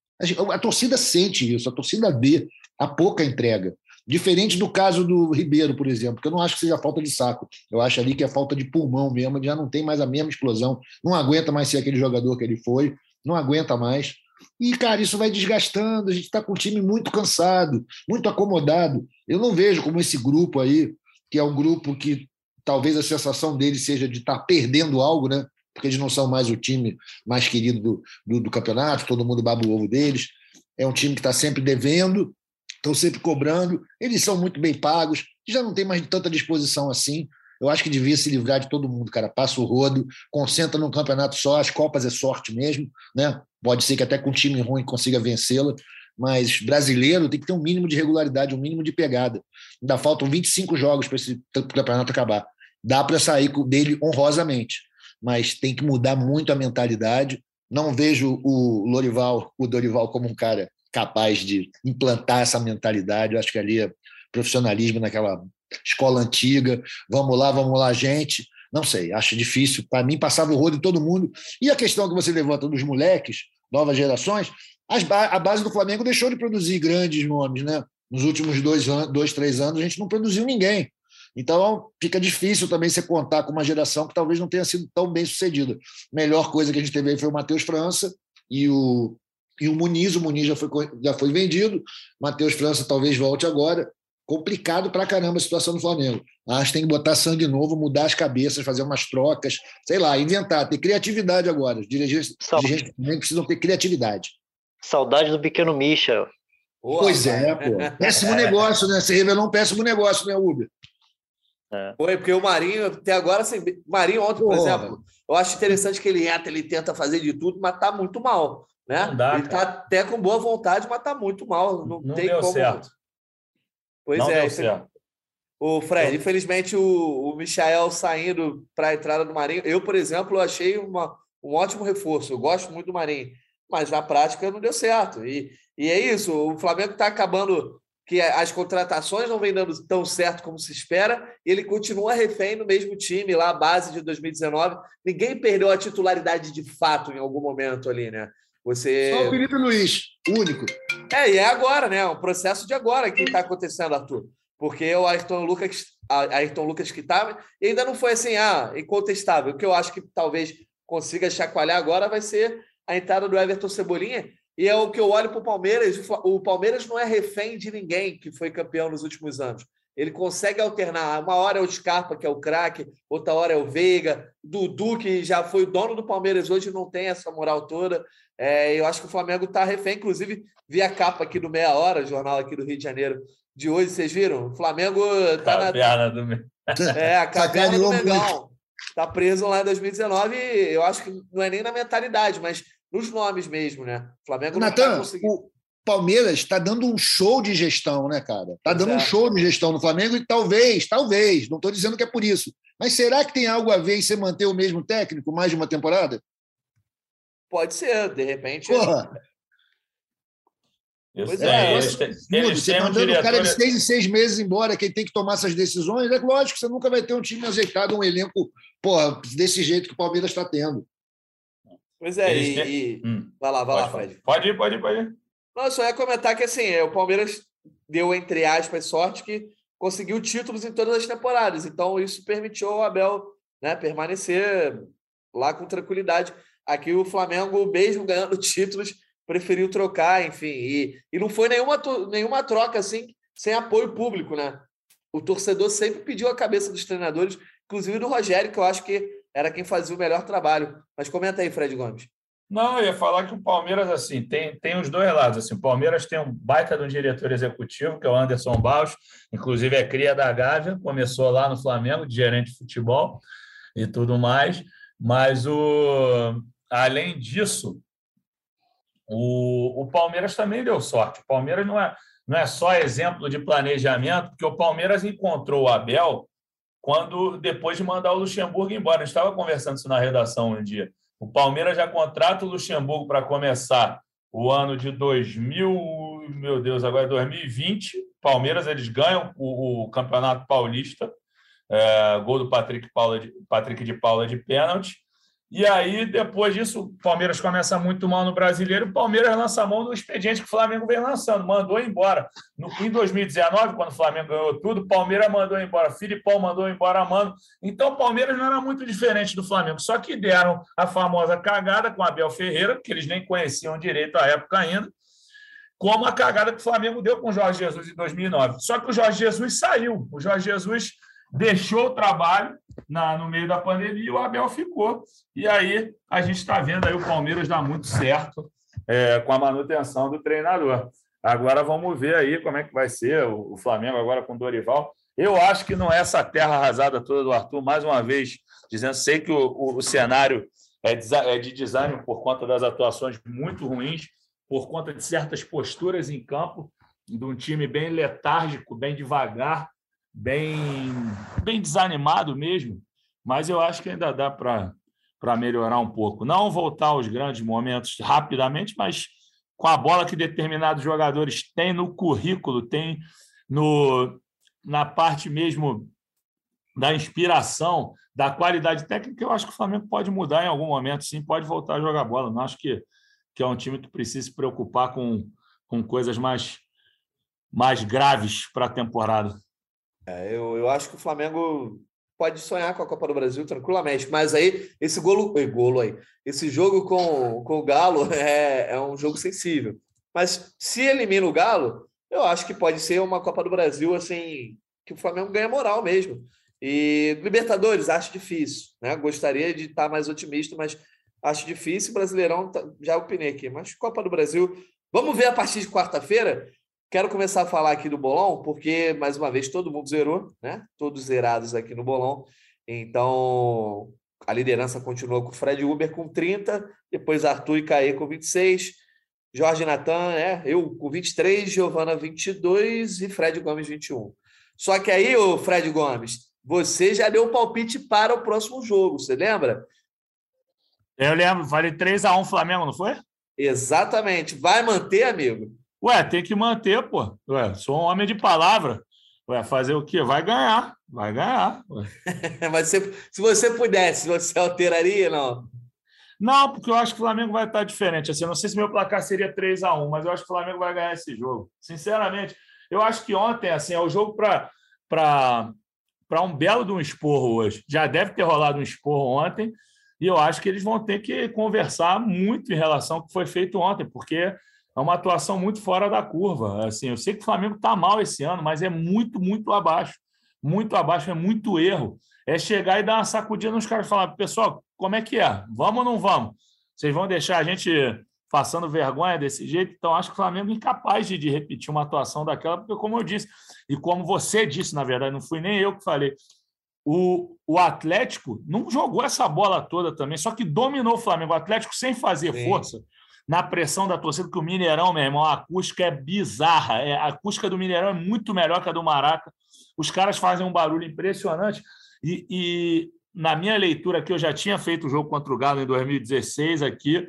A torcida sente isso, a torcida vê a pouca entrega. Diferente do caso do Ribeiro, por exemplo, que eu não acho que seja falta de saco. Eu acho ali que é falta de pulmão mesmo, ele já não tem mais a mesma explosão, não aguenta mais ser aquele jogador que ele foi, não aguenta mais. E, cara, isso vai desgastando, a gente está com um time muito cansado, muito acomodado. Eu não vejo como esse grupo aí, que é um grupo que talvez a sensação dele seja de estar perdendo algo, né? Porque eles não são mais o time mais querido do campeonato, todo mundo baba o ovo deles. É um time que está sempre devendo, estão sempre cobrando, eles são muito bem pagos, já não tem mais tanta disposição assim. Eu acho que devia se livrar de todo mundo, cara. Passa o rodo, concentra num campeonato só, as Copas é sorte mesmo, né? Pode ser que até com um time ruim consiga vencê-la, mas brasileiro tem que ter um mínimo de regularidade, um mínimo de pegada. Ainda faltam 25 jogos para esse campeonato acabar. Dá para sair dele honrosamente, mas tem que mudar muito a mentalidade. Não vejo o Dorival como um cara capaz de implantar essa mentalidade. Eu acho que ali é profissionalismo naquela escola antiga, vamos lá, gente, não sei, acho difícil, para mim passava o rodo em todo mundo. E a questão que você levanta dos moleques, novas gerações, a base do Flamengo deixou de produzir grandes nomes, né? Nos últimos 2, 3 anos a gente não produziu ninguém, então fica difícil também você contar com uma geração que talvez não tenha sido tão bem sucedida. A melhor coisa que a gente teve aí foi o Matheus França e o Muniz. O Muniz já foi vendido, Matheus França talvez volte agora. Complicado pra caramba a situação do Flamengo. Acho que tem que botar sangue novo, mudar as cabeças, fazer umas trocas, sei lá, inventar, ter criatividade agora. Os dirigentes também precisam ter criatividade. Saudade do pequeno Michel. Pois é, pô. Péssimo negócio, né? Você revelou um péssimo negócio, né, Huber? É. Foi, porque o Marinho, até agora, assim, Marinho ontem, por exemplo, eu acho interessante que ele entra, ele tenta fazer de tudo, mas tá muito mal, né? Não dá, ele tá até com boa vontade, mas tá muito mal. Não tem deu como... certo. Pois não é, o Fred, infelizmente o Michael saindo para a entrada do Marinho, eu, por exemplo, achei um ótimo reforço, eu gosto muito do Marinho, mas na prática não deu certo, e é isso, o Flamengo está acabando, que as contratações não vêm dando tão certo como se espera, e ele continua refém no mesmo time, lá a base de 2019, ninguém perdeu a titularidade de fato em algum momento ali, né? Você... Só o Felipe Luiz, único. É, e é agora, né? O processo de agora que está acontecendo, Arthur. Porque o Ayrton Lucas que estava, e ainda não foi assim, incontestável. O que eu acho que talvez consiga chacoalhar agora vai ser a entrada do Everton Cebolinha. E é o que eu olho para o Palmeiras. O Palmeiras não é refém de ninguém que foi campeão nos últimos anos. Ele consegue alternar. Uma hora é o Scarpa, que é o craque, outra hora é o Veiga, Dudu, que já foi o dono do Palmeiras, hoje não tem essa moral toda. Eu acho que o Flamengo está refém, inclusive vi a capa aqui do Meia Hora, jornal aqui do Rio de Janeiro de hoje, vocês viram? O Flamengo está na... a caverna do Mengão. Está preso lá em 2019, eu acho que não é nem na mentalidade, mas nos nomes mesmo, né? O Flamengo não está conseguindo... Palmeiras está dando um show de gestão, né, cara? Está dando um show de gestão no Flamengo e talvez, não estou dizendo que é por isso, mas será que tem algo a ver em você manter o mesmo técnico mais de uma temporada? Pode ser, de repente... Porra! Pois é, você mandando o cara de 6 em 6 meses embora, quem tem que tomar essas decisões, é lógico, você nunca vai ter um time ajeitado, um elenco, porra, desse jeito que o Palmeiras está tendo. Pois é, Vai lá, Fred. Pode ir. Não, só ia comentar que assim, o Palmeiras deu, entre aspas, sorte que conseguiu títulos em todas as temporadas. Então, isso permitiu ao Abel, né, permanecer lá com tranquilidade. Aqui o Flamengo, mesmo ganhando títulos, preferiu trocar, enfim. E não foi nenhuma troca assim sem apoio público, né? O torcedor sempre pediu a cabeça dos treinadores, inclusive do Rogério, que eu acho que era quem fazia o melhor trabalho. Mas comenta aí, Fred Gomes. Não, eu ia falar que o Palmeiras, assim, tem os dois lados. Assim, o Palmeiras tem um baita de um diretor executivo, que é o Anderson Barros, inclusive é cria da Gávea, começou lá no Flamengo, de gerente de futebol e tudo mais. Mas, além disso, o Palmeiras também deu sorte. O Palmeiras não é só exemplo de planejamento, porque o Palmeiras encontrou o Abel depois de mandar o Luxemburgo embora. A gente estava conversando isso na redação um dia. O Palmeiras já contrata o Luxemburgo para começar o ano de 2020. Palmeiras, eles ganham o Campeonato Paulista, gol do Patrick de Paula de pênalti. E aí, depois disso, o Palmeiras começa muito mal no Brasileiro. O Palmeiras lança a mão do expediente que o Flamengo vem lançando, mandou embora. Em 2019, quando o Flamengo ganhou tudo, o Palmeiras mandou embora Filipão, mandou embora Mano. Então, o Palmeiras não era muito diferente do Flamengo, só que deram a famosa cagada com Abel Ferreira, que eles nem conheciam direito à época ainda, como a cagada que o Flamengo deu com o Jorge Jesus em 2009. Só que o Jorge Jesus saiu. O Jorge Jesus deixou o trabalho no meio da pandemia e o Abel ficou. E aí a gente está vendo aí o Palmeiras dar muito certo com a manutenção do treinador. Agora vamos ver aí como é que vai ser o Flamengo agora com o Dorival. Eu acho que não é essa terra arrasada toda do Arthur, mais uma vez, dizendo, sei que o cenário é de desânimo por conta das atuações muito ruins, por conta de certas posturas em campo, de um time bem letárgico, bem devagar, bem desanimado mesmo, mas eu acho que ainda dá para melhorar um pouco. Não voltar aos grandes momentos rapidamente, mas com a bola que determinados jogadores têm no currículo, têm na parte mesmo da inspiração, da qualidade técnica, eu acho que o Flamengo pode mudar em algum momento, sim, pode voltar a jogar bola. Não acho que é um time que precisa se preocupar com coisas mais graves para a temporada. Eu acho que o Flamengo pode sonhar com a Copa do Brasil tranquilamente, mas aí esse golo aí, esse jogo com o Galo é um jogo sensível. Mas se elimina o Galo, eu acho que pode ser uma Copa do Brasil assim que o Flamengo ganha moral mesmo. E Libertadores acho difícil, né? Gostaria de estar mais otimista, mas acho difícil. Brasileirão já opinei aqui, mas Copa do Brasil, vamos ver a partir de quarta-feira. Quero começar a falar aqui do bolão, porque, mais uma vez, todo mundo zerou, né? Todos zerados aqui no bolão. Então, a liderança continua com o Fred Huber com 30, depois Arthur e Caê com 26, Jorge Natan, eu com 23, Giovana 22 e Fred Gomes 21. Só que aí, ô Fred Gomes, você já deu o palpite para o próximo jogo, você lembra? Eu lembro, vale 3-1 Flamengo, não foi? Exatamente. Vai manter, amigo? Ué, tem que manter, pô. Ué, sou um homem de palavra. Ué, fazer o quê? Vai ganhar. Mas se você pudesse, você alteraria, não? Não, porque eu acho que o Flamengo vai estar diferente. Assim, eu não sei se meu placar seria 3-1, mas eu acho que o Flamengo vai ganhar esse jogo. Sinceramente, eu acho que ontem assim, é o jogo para um belo de um esporro hoje. Já deve ter rolado um esporro ontem, e eu acho que eles vão ter que conversar muito em relação ao que foi feito ontem, porque é uma atuação muito fora da curva. Assim, eu sei que o Flamengo está mal esse ano, mas é muito, muito abaixo. Muito abaixo, é muito erro. É chegar e dar uma sacudida nos caras e falar, pessoal, como é que é? Vamos ou não vamos? Vocês vão deixar a gente passando vergonha desse jeito? Então, acho que o Flamengo é incapaz de repetir uma atuação daquela, porque, como eu disse, e como você disse, na verdade, não fui nem eu que falei, o Atlético não jogou essa bola toda também, só que dominou o Flamengo. O Atlético, sem fazer força, na pressão da torcida, que o Mineirão, meu irmão, a acústica é bizarra. A acústica do Mineirão é muito melhor que a do Maraca. Os caras fazem um barulho impressionante. E na minha leitura aqui, eu já tinha feito o jogo contra o Galo em 2016 aqui.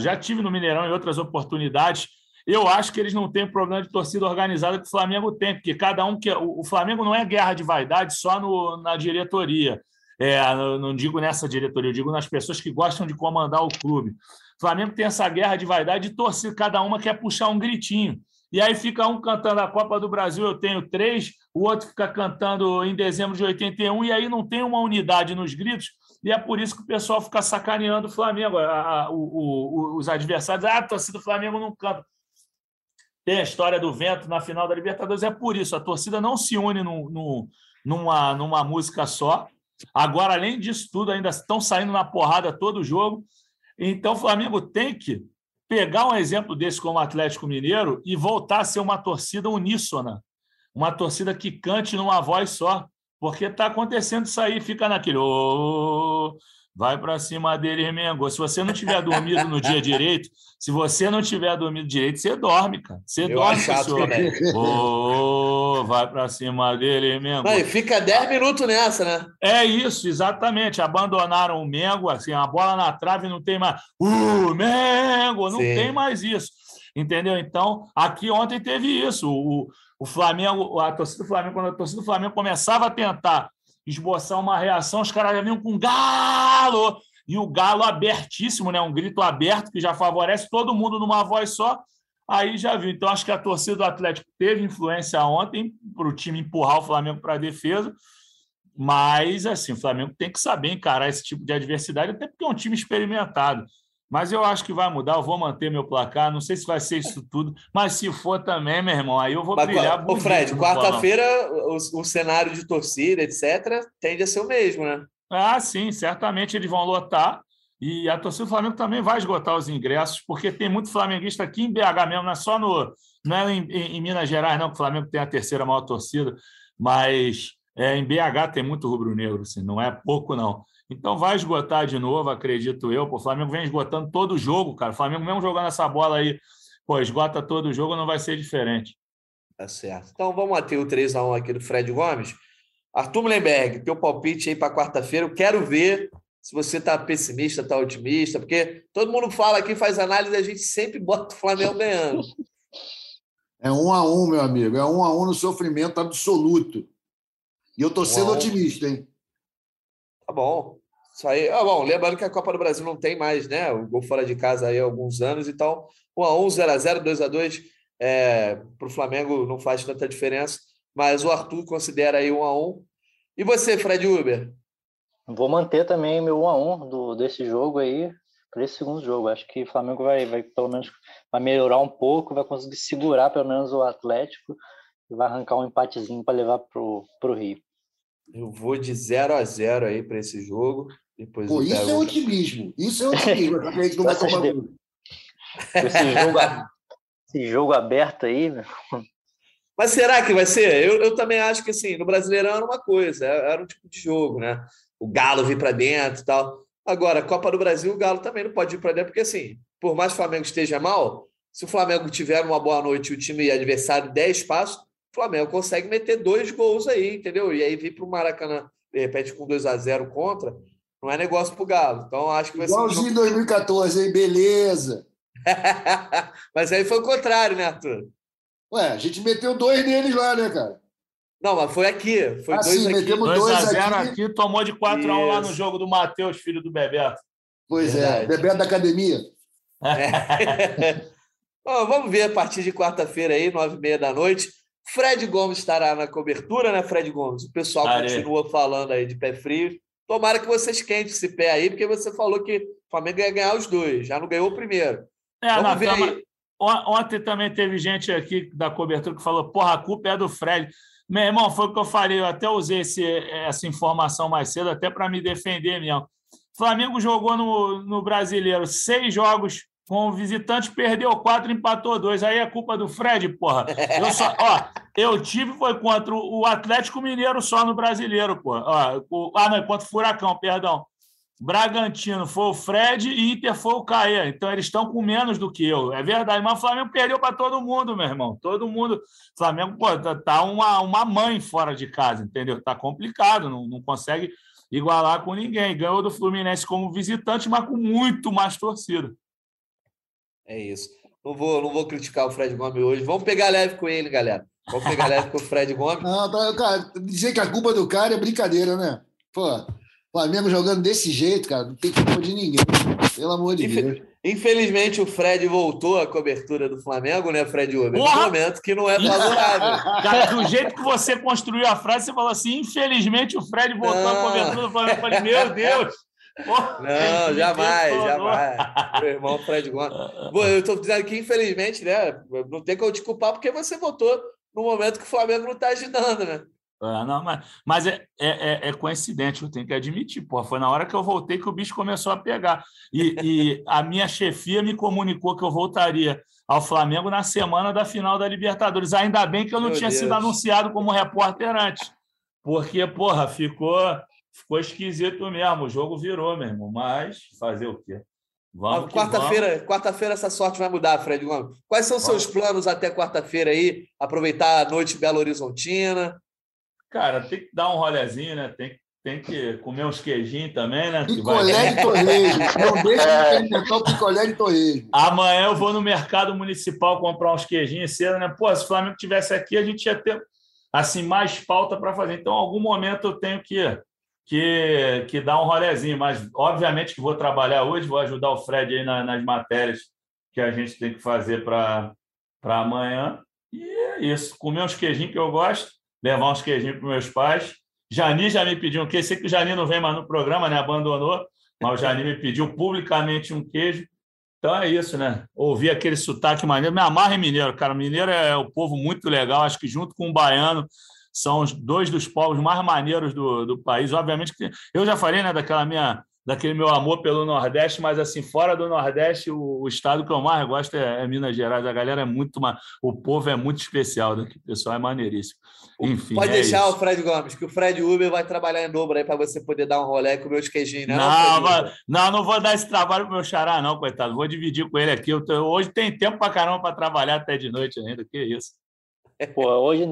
Já tive no Mineirão em outras oportunidades. Eu acho que eles não têm problema de torcida organizada que o Flamengo tem, porque cada um quer. O Flamengo não é guerra de vaidade só na diretoria. Não digo nessa diretoria, eu digo nas pessoas que gostam de comandar o clube. O Flamengo tem essa guerra de vaidade de torcer, cada uma quer puxar um gritinho. E aí fica um cantando a Copa do Brasil, eu tenho 3, o outro fica cantando em dezembro de 81, e aí não tem uma unidade nos gritos, e é por isso que o pessoal fica sacaneando o Flamengo. Os adversários, a torcida do Flamengo não canta. Tem a história do vento na final da Libertadores, é por isso, a torcida não se une numa música só. Agora, além disso tudo, ainda estão saindo na porrada todo jogo. Então, o Flamengo tem que pegar um exemplo desse como o Atlético Mineiro e voltar a ser uma torcida uníssona, uma torcida que cante numa voz só, porque está acontecendo isso aí, fica naquele... Oh, vai para cima dele, Mengo. Se você não tiver dormido no dia direito, se você não tiver dormido direito, você dorme, cara. Você dorme, senhor. Oh, vai para cima dele, Mengo. Não, e fica 10 minutos nessa, né? É isso, exatamente. Abandonaram o Mengo, assim, a bola na trave não tem mais. Mengo, não Sim. tem mais isso. Entendeu? Então, aqui ontem teve isso. O Flamengo, a torcida do Flamengo, quando a torcida do Flamengo começava a tentar esboçar uma reação, os caras já vinham com galo, e o galo abertíssimo, né? Um grito aberto que já favorece todo mundo numa voz só, aí já viu. Então, acho que a torcida do Atlético teve influência ontem para o time empurrar o Flamengo para a defesa, mas, assim, o Flamengo tem que saber encarar esse tipo de adversidade, até porque é um time experimentado. Mas eu acho que vai mudar, eu vou manter meu placar, não sei se vai ser isso tudo, mas se for também, meu irmão, aí eu vou brilhar bonito. Ô Fred, quarta-feira o cenário de torcida, etc., tende a ser o mesmo, né? Ah, sim, certamente eles vão lotar, e a torcida do Flamengo também vai esgotar os ingressos, porque tem muito flamenguista aqui em BH mesmo, não é só em Minas Gerais, não, que o Flamengo tem a terceira maior torcida, mas em BH tem muito rubro-negro, assim, não é pouco, não. Então vai esgotar de novo, acredito eu. Pô, o Flamengo vem esgotando todo o jogo, cara. O Flamengo mesmo jogando essa bola aí, pô, esgota todo o jogo, não vai ser diferente. Tá certo. Então vamos até o 3-1 aqui do Fred Gomes. Arthur Muhlenberg, teu palpite aí para quarta-feira. Eu quero ver se você tá pessimista, tá otimista, porque todo mundo fala aqui, faz análise, a gente sempre bota o Flamengo ganhando. É 1-1, meu amigo. É 1-1 no sofrimento absoluto. E eu tô sendo otimista, hein? Tá bom. Isso aí. Ah, bom, lembrando que a Copa do Brasil não tem mais, né? O gol fora de casa aí há alguns anos, então 1-1, 0-0, 2-2, para o Flamengo não faz tanta diferença, mas o Arthur considera aí 1-1. E você, Fred Huber? Vou manter também meu 1-1 desse jogo aí para esse segundo jogo. Acho que o Flamengo vai pelo menos vai melhorar um pouco, vai conseguir segurar pelo menos o Atlético e vai arrancar um empatezinho para levar pro Rio. Eu vou de 0-0 aí para esse jogo. Depois isso é otimismo. Isso é otimismo. Esse jogo aberto aí. Meu. Mas será que vai ser? Eu também acho que assim, no Brasileirão era uma coisa, era um tipo de jogo, né? O Galo vir para dentro e tal. Agora, Copa do Brasil, o Galo também não pode ir para dentro, porque assim, por mais que o Flamengo esteja mal, se o Flamengo tiver uma boa noite e o time adversário der espaço, o Flamengo consegue meter 2 gols aí, entendeu? E aí vir para o Maracanã, de repente, com 2-0 contra, não é negócio para o Galo. Então, acho que vai ser... Igualzinho em 2014, hein? Beleza! Mas aí foi o contrário, né, Arthur? Ué, a gente meteu 2 neles lá, né, cara? Não, mas foi aqui. Foi 2-0 aqui, tomou de 4-1 lá no jogo do Matheus, filho do Bebeto. Pois Verdade. É, Bebeto da academia. Bom, vamos ver a partir de quarta-feira aí, 21h30. Fred Gomes estará na cobertura, né, Fred Gomes? O pessoal continua falando aí de pé frio. Tomara que você esquente esse pé aí, porque você falou que o Flamengo ia ganhar os 2, já não ganhou o primeiro. Vamos ver aí. Ontem também teve gente aqui da cobertura que falou, porra, a culpa é do Fred. Meu irmão, foi o que eu falei, eu até usei essa informação mais cedo, até para me defender mesmo. O Flamengo jogou no Brasileiro 6 jogos, com o visitante, perdeu 4, empatou 2. Aí é culpa do Fred, porra. Eu tive, foi contra o Atlético Mineiro só no Brasileiro, porra. Contra o Furacão, perdão. Bragantino foi o Fred e Inter foi o Caê. Então, eles estão com menos do que eu. É verdade, mas o Flamengo perdeu para todo mundo, meu irmão. Todo mundo. O Flamengo, pô, tá uma mãe fora de casa, entendeu? Tá complicado, não consegue igualar com ninguém. Ganhou do Fluminense como visitante, mas com muito mais torcida. É isso. Não vou criticar o Fred Gomes hoje. Vamos pegar leve com ele, galera. Vamos pegar leve com o Fred Gomes. Não, cara, dizer que a culpa do cara é brincadeira, né? Pô, Flamengo jogando desse jeito, cara, não tem culpa de ninguém. Pelo amor de Deus. Infelizmente, o Fred voltou à cobertura do Flamengo, né, Fred Huber? Num momento que não é favorável. Cara, do jeito que você construiu a frase, você falou assim, infelizmente, o Fred voltou à cobertura do Flamengo. Eu falei, meu Deus... Não, jamais. Meu irmão Fred Gomes. Eu estou dizendo que, infelizmente, né? Não tem como te culpar, porque você votou no momento que o Flamengo não está aginando, né? Não, mas é coincidente, eu tenho que admitir. Porra, foi na hora que eu voltei que o bicho começou a pegar. E a minha chefia me comunicou que eu voltaria ao Flamengo na semana da final da Libertadores. Ainda bem que eu não tinha sido anunciado como repórter antes. Porque, porra, ficou esquisito mesmo. O jogo virou, meu irmão. Mas fazer o quê? Vamos. Quarta-feira essa sorte vai mudar, Fred Gomes. Quais são seus planos até quarta-feira aí? Aproveitar a noite Belo Horizontina. Cara, tem que dar um rolezinho, né? Tem que comer uns queijinhos também, né? Picolé de torresmo. Não deixa de experimentar o picolé de torresmo. Amanhã eu vou no mercado municipal comprar uns queijinhos cedo, né? Pô, se o Flamengo estivesse aqui, a gente ia ter assim, mais pauta para fazer. Então, em algum momento, eu tenho que dar um rolezinho. Mas, obviamente, que vou trabalhar hoje, vou ajudar o Fred aí nas matérias que a gente tem que fazer para amanhã. E é isso. Comer uns queijinhos que eu gosto. Levar uns queijinhos para meus pais. Jani já me pediu um queijo. Sei que o Jani não vem mais no programa, né? Abandonou. Mas o Jani me pediu publicamente um queijo. Então é isso, né? Ouvir aquele sotaque maneiro. Me amarra em mineiro, cara. Mineiro é um povo muito legal. Acho que junto com o baiano são dois dos povos mais maneiros do país. Obviamente que eu já falei, né? Daquele meu amor pelo Nordeste, mas assim, fora do Nordeste, o estado que eu mais gosto é Minas Gerais. A galera é muito... O povo é muito especial, né? O pessoal é maneiríssimo. Enfim, pode deixar isso. O Fred Gomes, que o Fred Huber vai trabalhar em dobro aí para você poder dar um rolê com o meu queijinho, né? Não vou dar esse trabalho pro meu xará, não, coitado. Vou dividir com ele aqui. Hoje tem tempo para caramba para trabalhar até de noite ainda, que isso. Pô, hoje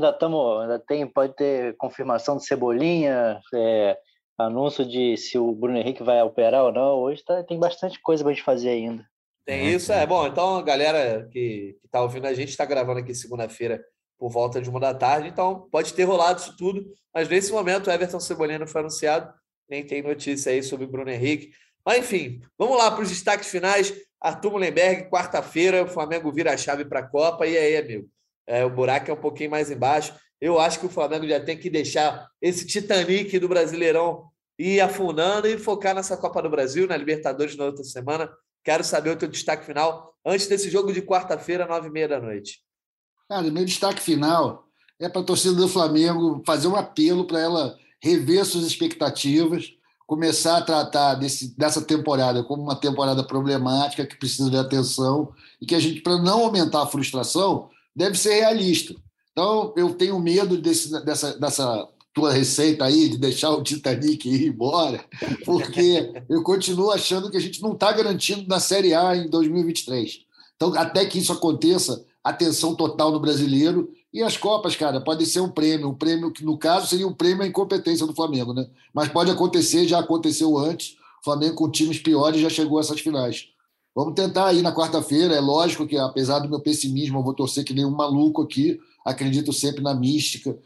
pode ter confirmação de Cebolinha, anúncio de se o Bruno Henrique vai operar ou não. Hoje tem bastante coisa para a gente fazer ainda. Tem isso, é. Bom, então a galera que está ouvindo a gente está gravando aqui segunda-feira por volta de 13h, então pode ter rolado isso tudo, mas nesse momento o Everton Cebolinha não foi anunciado, nem tem notícia aí sobre o Bruno Henrique. Mas enfim, vamos lá para os destaques finais. Arthur Muhlenberg, quarta-feira, o Flamengo vira a chave para a Copa, e aí, amigo? O buraco é um pouquinho mais embaixo. Eu acho que o Flamengo já tem que deixar esse Titanic do Brasileirão ir afundando e focar nessa Copa do Brasil, na Libertadores na outra semana. Quero saber o teu destaque final antes desse jogo de quarta-feira, 21h. Cara, meu destaque final é para a torcida do Flamengo fazer um apelo para ela rever suas expectativas, começar a tratar dessa temporada como uma temporada problemática que precisa de atenção e que a gente, para não aumentar a frustração, deve ser realista. Então, eu tenho medo dessa tua receita aí de deixar o Titanic ir embora, porque eu continuo achando que a gente não está garantindo na Série A em 2023. Então, até que isso aconteça, atenção total no brasileiro. E as Copas, cara, podem ser um prêmio que, no caso, seria um prêmio à incompetência do Flamengo, né? Mas pode acontecer, já aconteceu antes. O Flamengo com times piores já chegou a essas finais. Vamos tentar aí na quarta-feira. É lógico que, apesar do meu pessimismo, eu vou torcer que nem um maluco aqui. Acredito sempre na mística,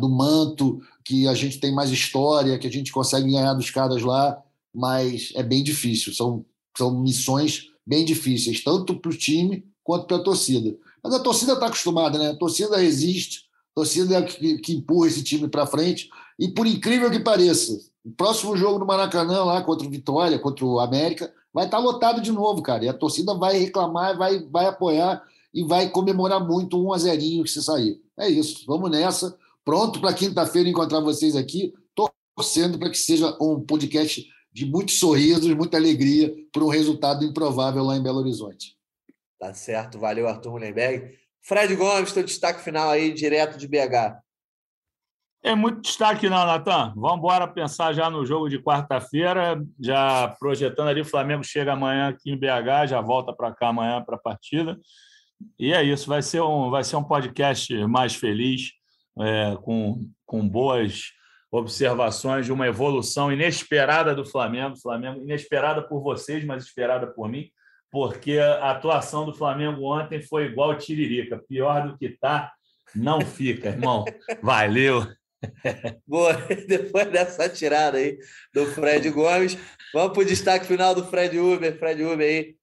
do manto, que a gente tem mais história, que a gente consegue ganhar dos caras lá, mas é bem difícil. São missões bem difíceis, tanto para o time quanto para a torcida. Mas a torcida está acostumada, né? A torcida resiste, a torcida é que empurra esse time para frente. E por incrível que pareça, o próximo jogo no Maracanã, lá contra o Vitória, contra o América, vai estar lotado de novo, cara. E a torcida vai reclamar, vai apoiar e vai comemorar muito 1x0 que se sair. É isso, vamos nessa. Pronto para quinta-feira encontrar vocês aqui. Torcendo para que seja um podcast de muitos sorrisos, muita alegria, para um resultado improvável lá em Belo Horizonte. Tá certo, valeu, Arthur Muhlenberg. Fred Gomes, teu destaque final aí, direto de BH. É muito destaque não, Natan. Vamos embora pensar já no jogo de quarta-feira, já projetando ali, o Flamengo chega amanhã aqui em BH, já volta para cá amanhã para a partida. E é isso, vai ser um podcast mais feliz, com boas observações de uma evolução inesperada do Flamengo. Flamengo inesperada por vocês, mas esperada por mim. Porque a atuação do Flamengo ontem foi igual tiririca. Pior do que tá, não fica, irmão. Valeu! Boa, depois dessa tirada aí do Fred Gomes, vamos para o destaque final do Fred Huber. Fred Huber aí,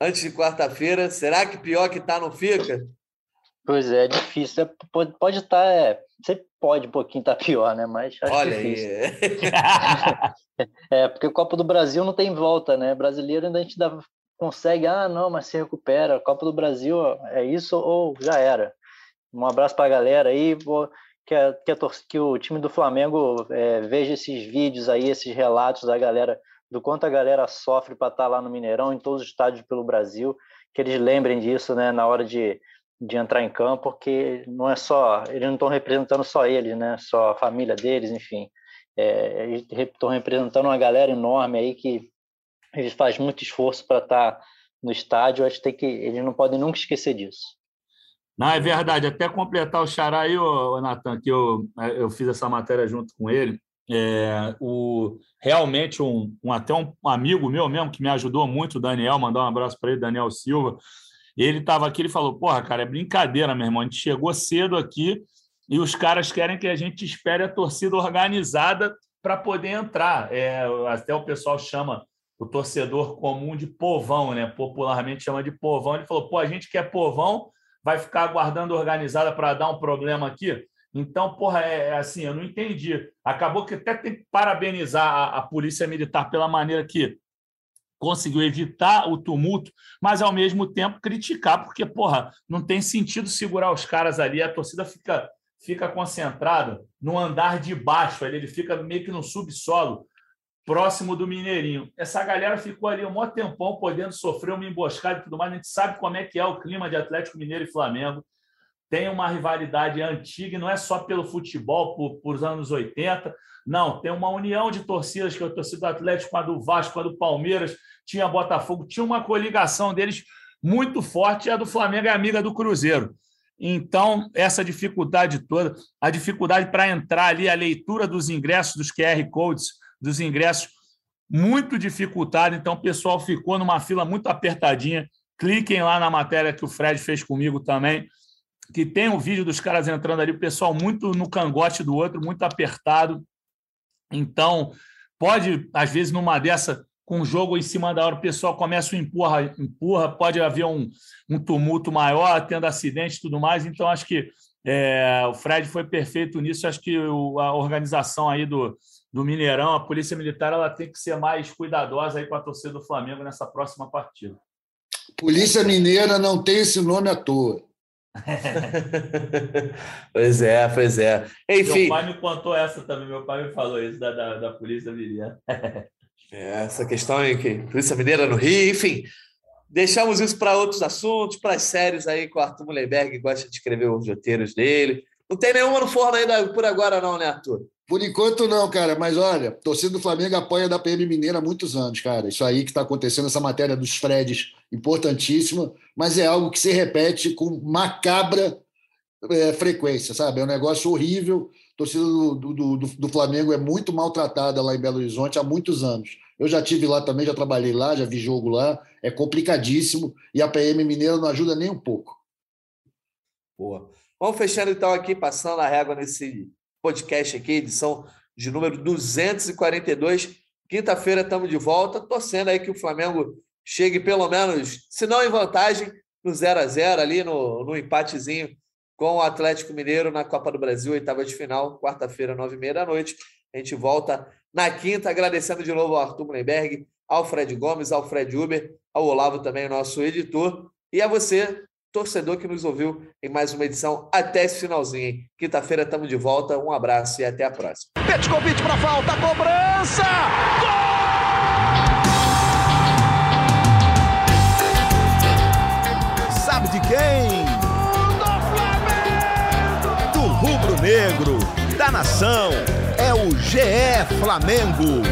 antes de quarta-feira, será que pior que tá, não fica? Pois é, difícil. Pode estar, sempre pode um pouquinho tá pior, né? Mas acho olha difícil. Aí. Porque o Copa do Brasil não tem volta, né? Brasileiro ainda a gente dá... consegue, não, mas se recupera. Copa do Brasil é isso ou já era. Um abraço para a galera aí, que o time do Flamengo veja esses vídeos aí, esses relatos da galera, do quanto a galera sofre para estar lá no Mineirão, em todos os estádios pelo Brasil, que eles lembrem disso, né, na hora de entrar em campo, porque não é só, eles não estão representando só eles, né, só a família deles, enfim, eles estão representando uma galera enorme aí que eles fazem muito esforço para estar no estádio. Acho que, eles não podem nunca esquecer disso. Não, é verdade. Até completar o xará aí, Natan, que eu fiz essa matéria junto com ele. Realmente, até um amigo meu mesmo, que me ajudou muito, o Daniel, mandar um abraço para ele, Daniel Silva. Ele estava aqui, ele falou, porra, cara, é brincadeira, meu irmão. A gente chegou cedo aqui e os caras querem que a gente espere a torcida organizada para poder entrar. Até o pessoal chama o torcedor comum de povão, né? Popularmente chama de povão. Ele falou, pô, a gente que é povão vai ficar aguardando organizada para dar um problema aqui? Então, porra, assim, eu não entendi. Acabou que até tem que parabenizar a Polícia Militar pela maneira que conseguiu evitar o tumulto, mas, ao mesmo tempo, criticar, porque, porra, não tem sentido segurar os caras ali, a torcida fica concentrada no andar de baixo, ele fica meio que no subsolo, próximo do Mineirinho. Essa galera ficou ali um maior tempão podendo sofrer uma emboscada e tudo mais. A gente sabe como é que é o clima de Atlético Mineiro e Flamengo. Tem uma rivalidade antiga, e não é só pelo futebol, por os anos 80. Não, tem uma união de torcidas, que é a torcida do Atlético com a do Vasco, com a do Palmeiras, tinha Botafogo, tinha uma coligação deles muito forte, e a do Flamengo é amiga do Cruzeiro. Então, essa dificuldade toda, a dificuldade para entrar ali, a leitura dos ingressos, dos QR Codes, dos ingressos, muito dificultado. Então, o pessoal ficou numa fila muito apertadinha. Cliquem lá na matéria que o Fred fez comigo também, que tem um vídeo dos caras entrando ali, o pessoal muito no cangote do outro, muito apertado. Então, pode, às vezes, numa dessa, com o jogo em cima da hora, o pessoal começa um empurra, pode haver um tumulto maior, tendo acidente e tudo mais. Então, acho que o Fred foi perfeito nisso. Acho que a organização aí do Mineirão, a Polícia Militar, ela tem que ser mais cuidadosa aí com a torcida do Flamengo nessa próxima partida. Polícia Mineira não tem esse nome à toa. Pois é. Enfim, meu pai me contou essa também, meu pai me falou isso da Polícia Mineira. Essa questão aí, que Polícia Mineira no Rio, enfim. Deixamos isso para outros assuntos, para as séries aí que o Arthur Muhlenberg gosta de escrever os roteiros dele. Não tem nenhuma no forno ainda por agora não, né, Arthur? Por enquanto não, cara, mas olha, torcida do Flamengo apoia da PM Mineira há muitos anos, cara. Isso aí que está acontecendo, essa matéria dos Freds, importantíssima, mas é algo que se repete com macabra frequência, sabe? É um negócio horrível. A torcida do Flamengo é muito maltratada lá em Belo Horizonte há muitos anos. Eu já estive lá também, já trabalhei lá, já vi jogo lá, é complicadíssimo, e a PM Mineira não ajuda nem um pouco. Boa. Vamos fechando então aqui, passando a régua nesse podcast aqui, edição de número 242. Quinta-feira estamos de volta, torcendo aí que o Flamengo chegue pelo menos, se não em vantagem, no 0-0 ali, no empatezinho com o Atlético Mineiro na Copa do Brasil, oitava de final, quarta-feira, 21h30. A gente volta na quinta, agradecendo de novo ao Arthur Muhlenberg, ao Fred Gomes, ao Fred Huber, ao Olavo também, nosso editor, e a você, torcedor que nos ouviu em mais uma edição até esse finalzinho, hein? Quinta-feira estamos de volta, um abraço e até a próxima. Petkovic para falta, cobrança! Gol! Sabe de quem? Do Flamengo! Do rubro-negro, da nação, é o GE Flamengo.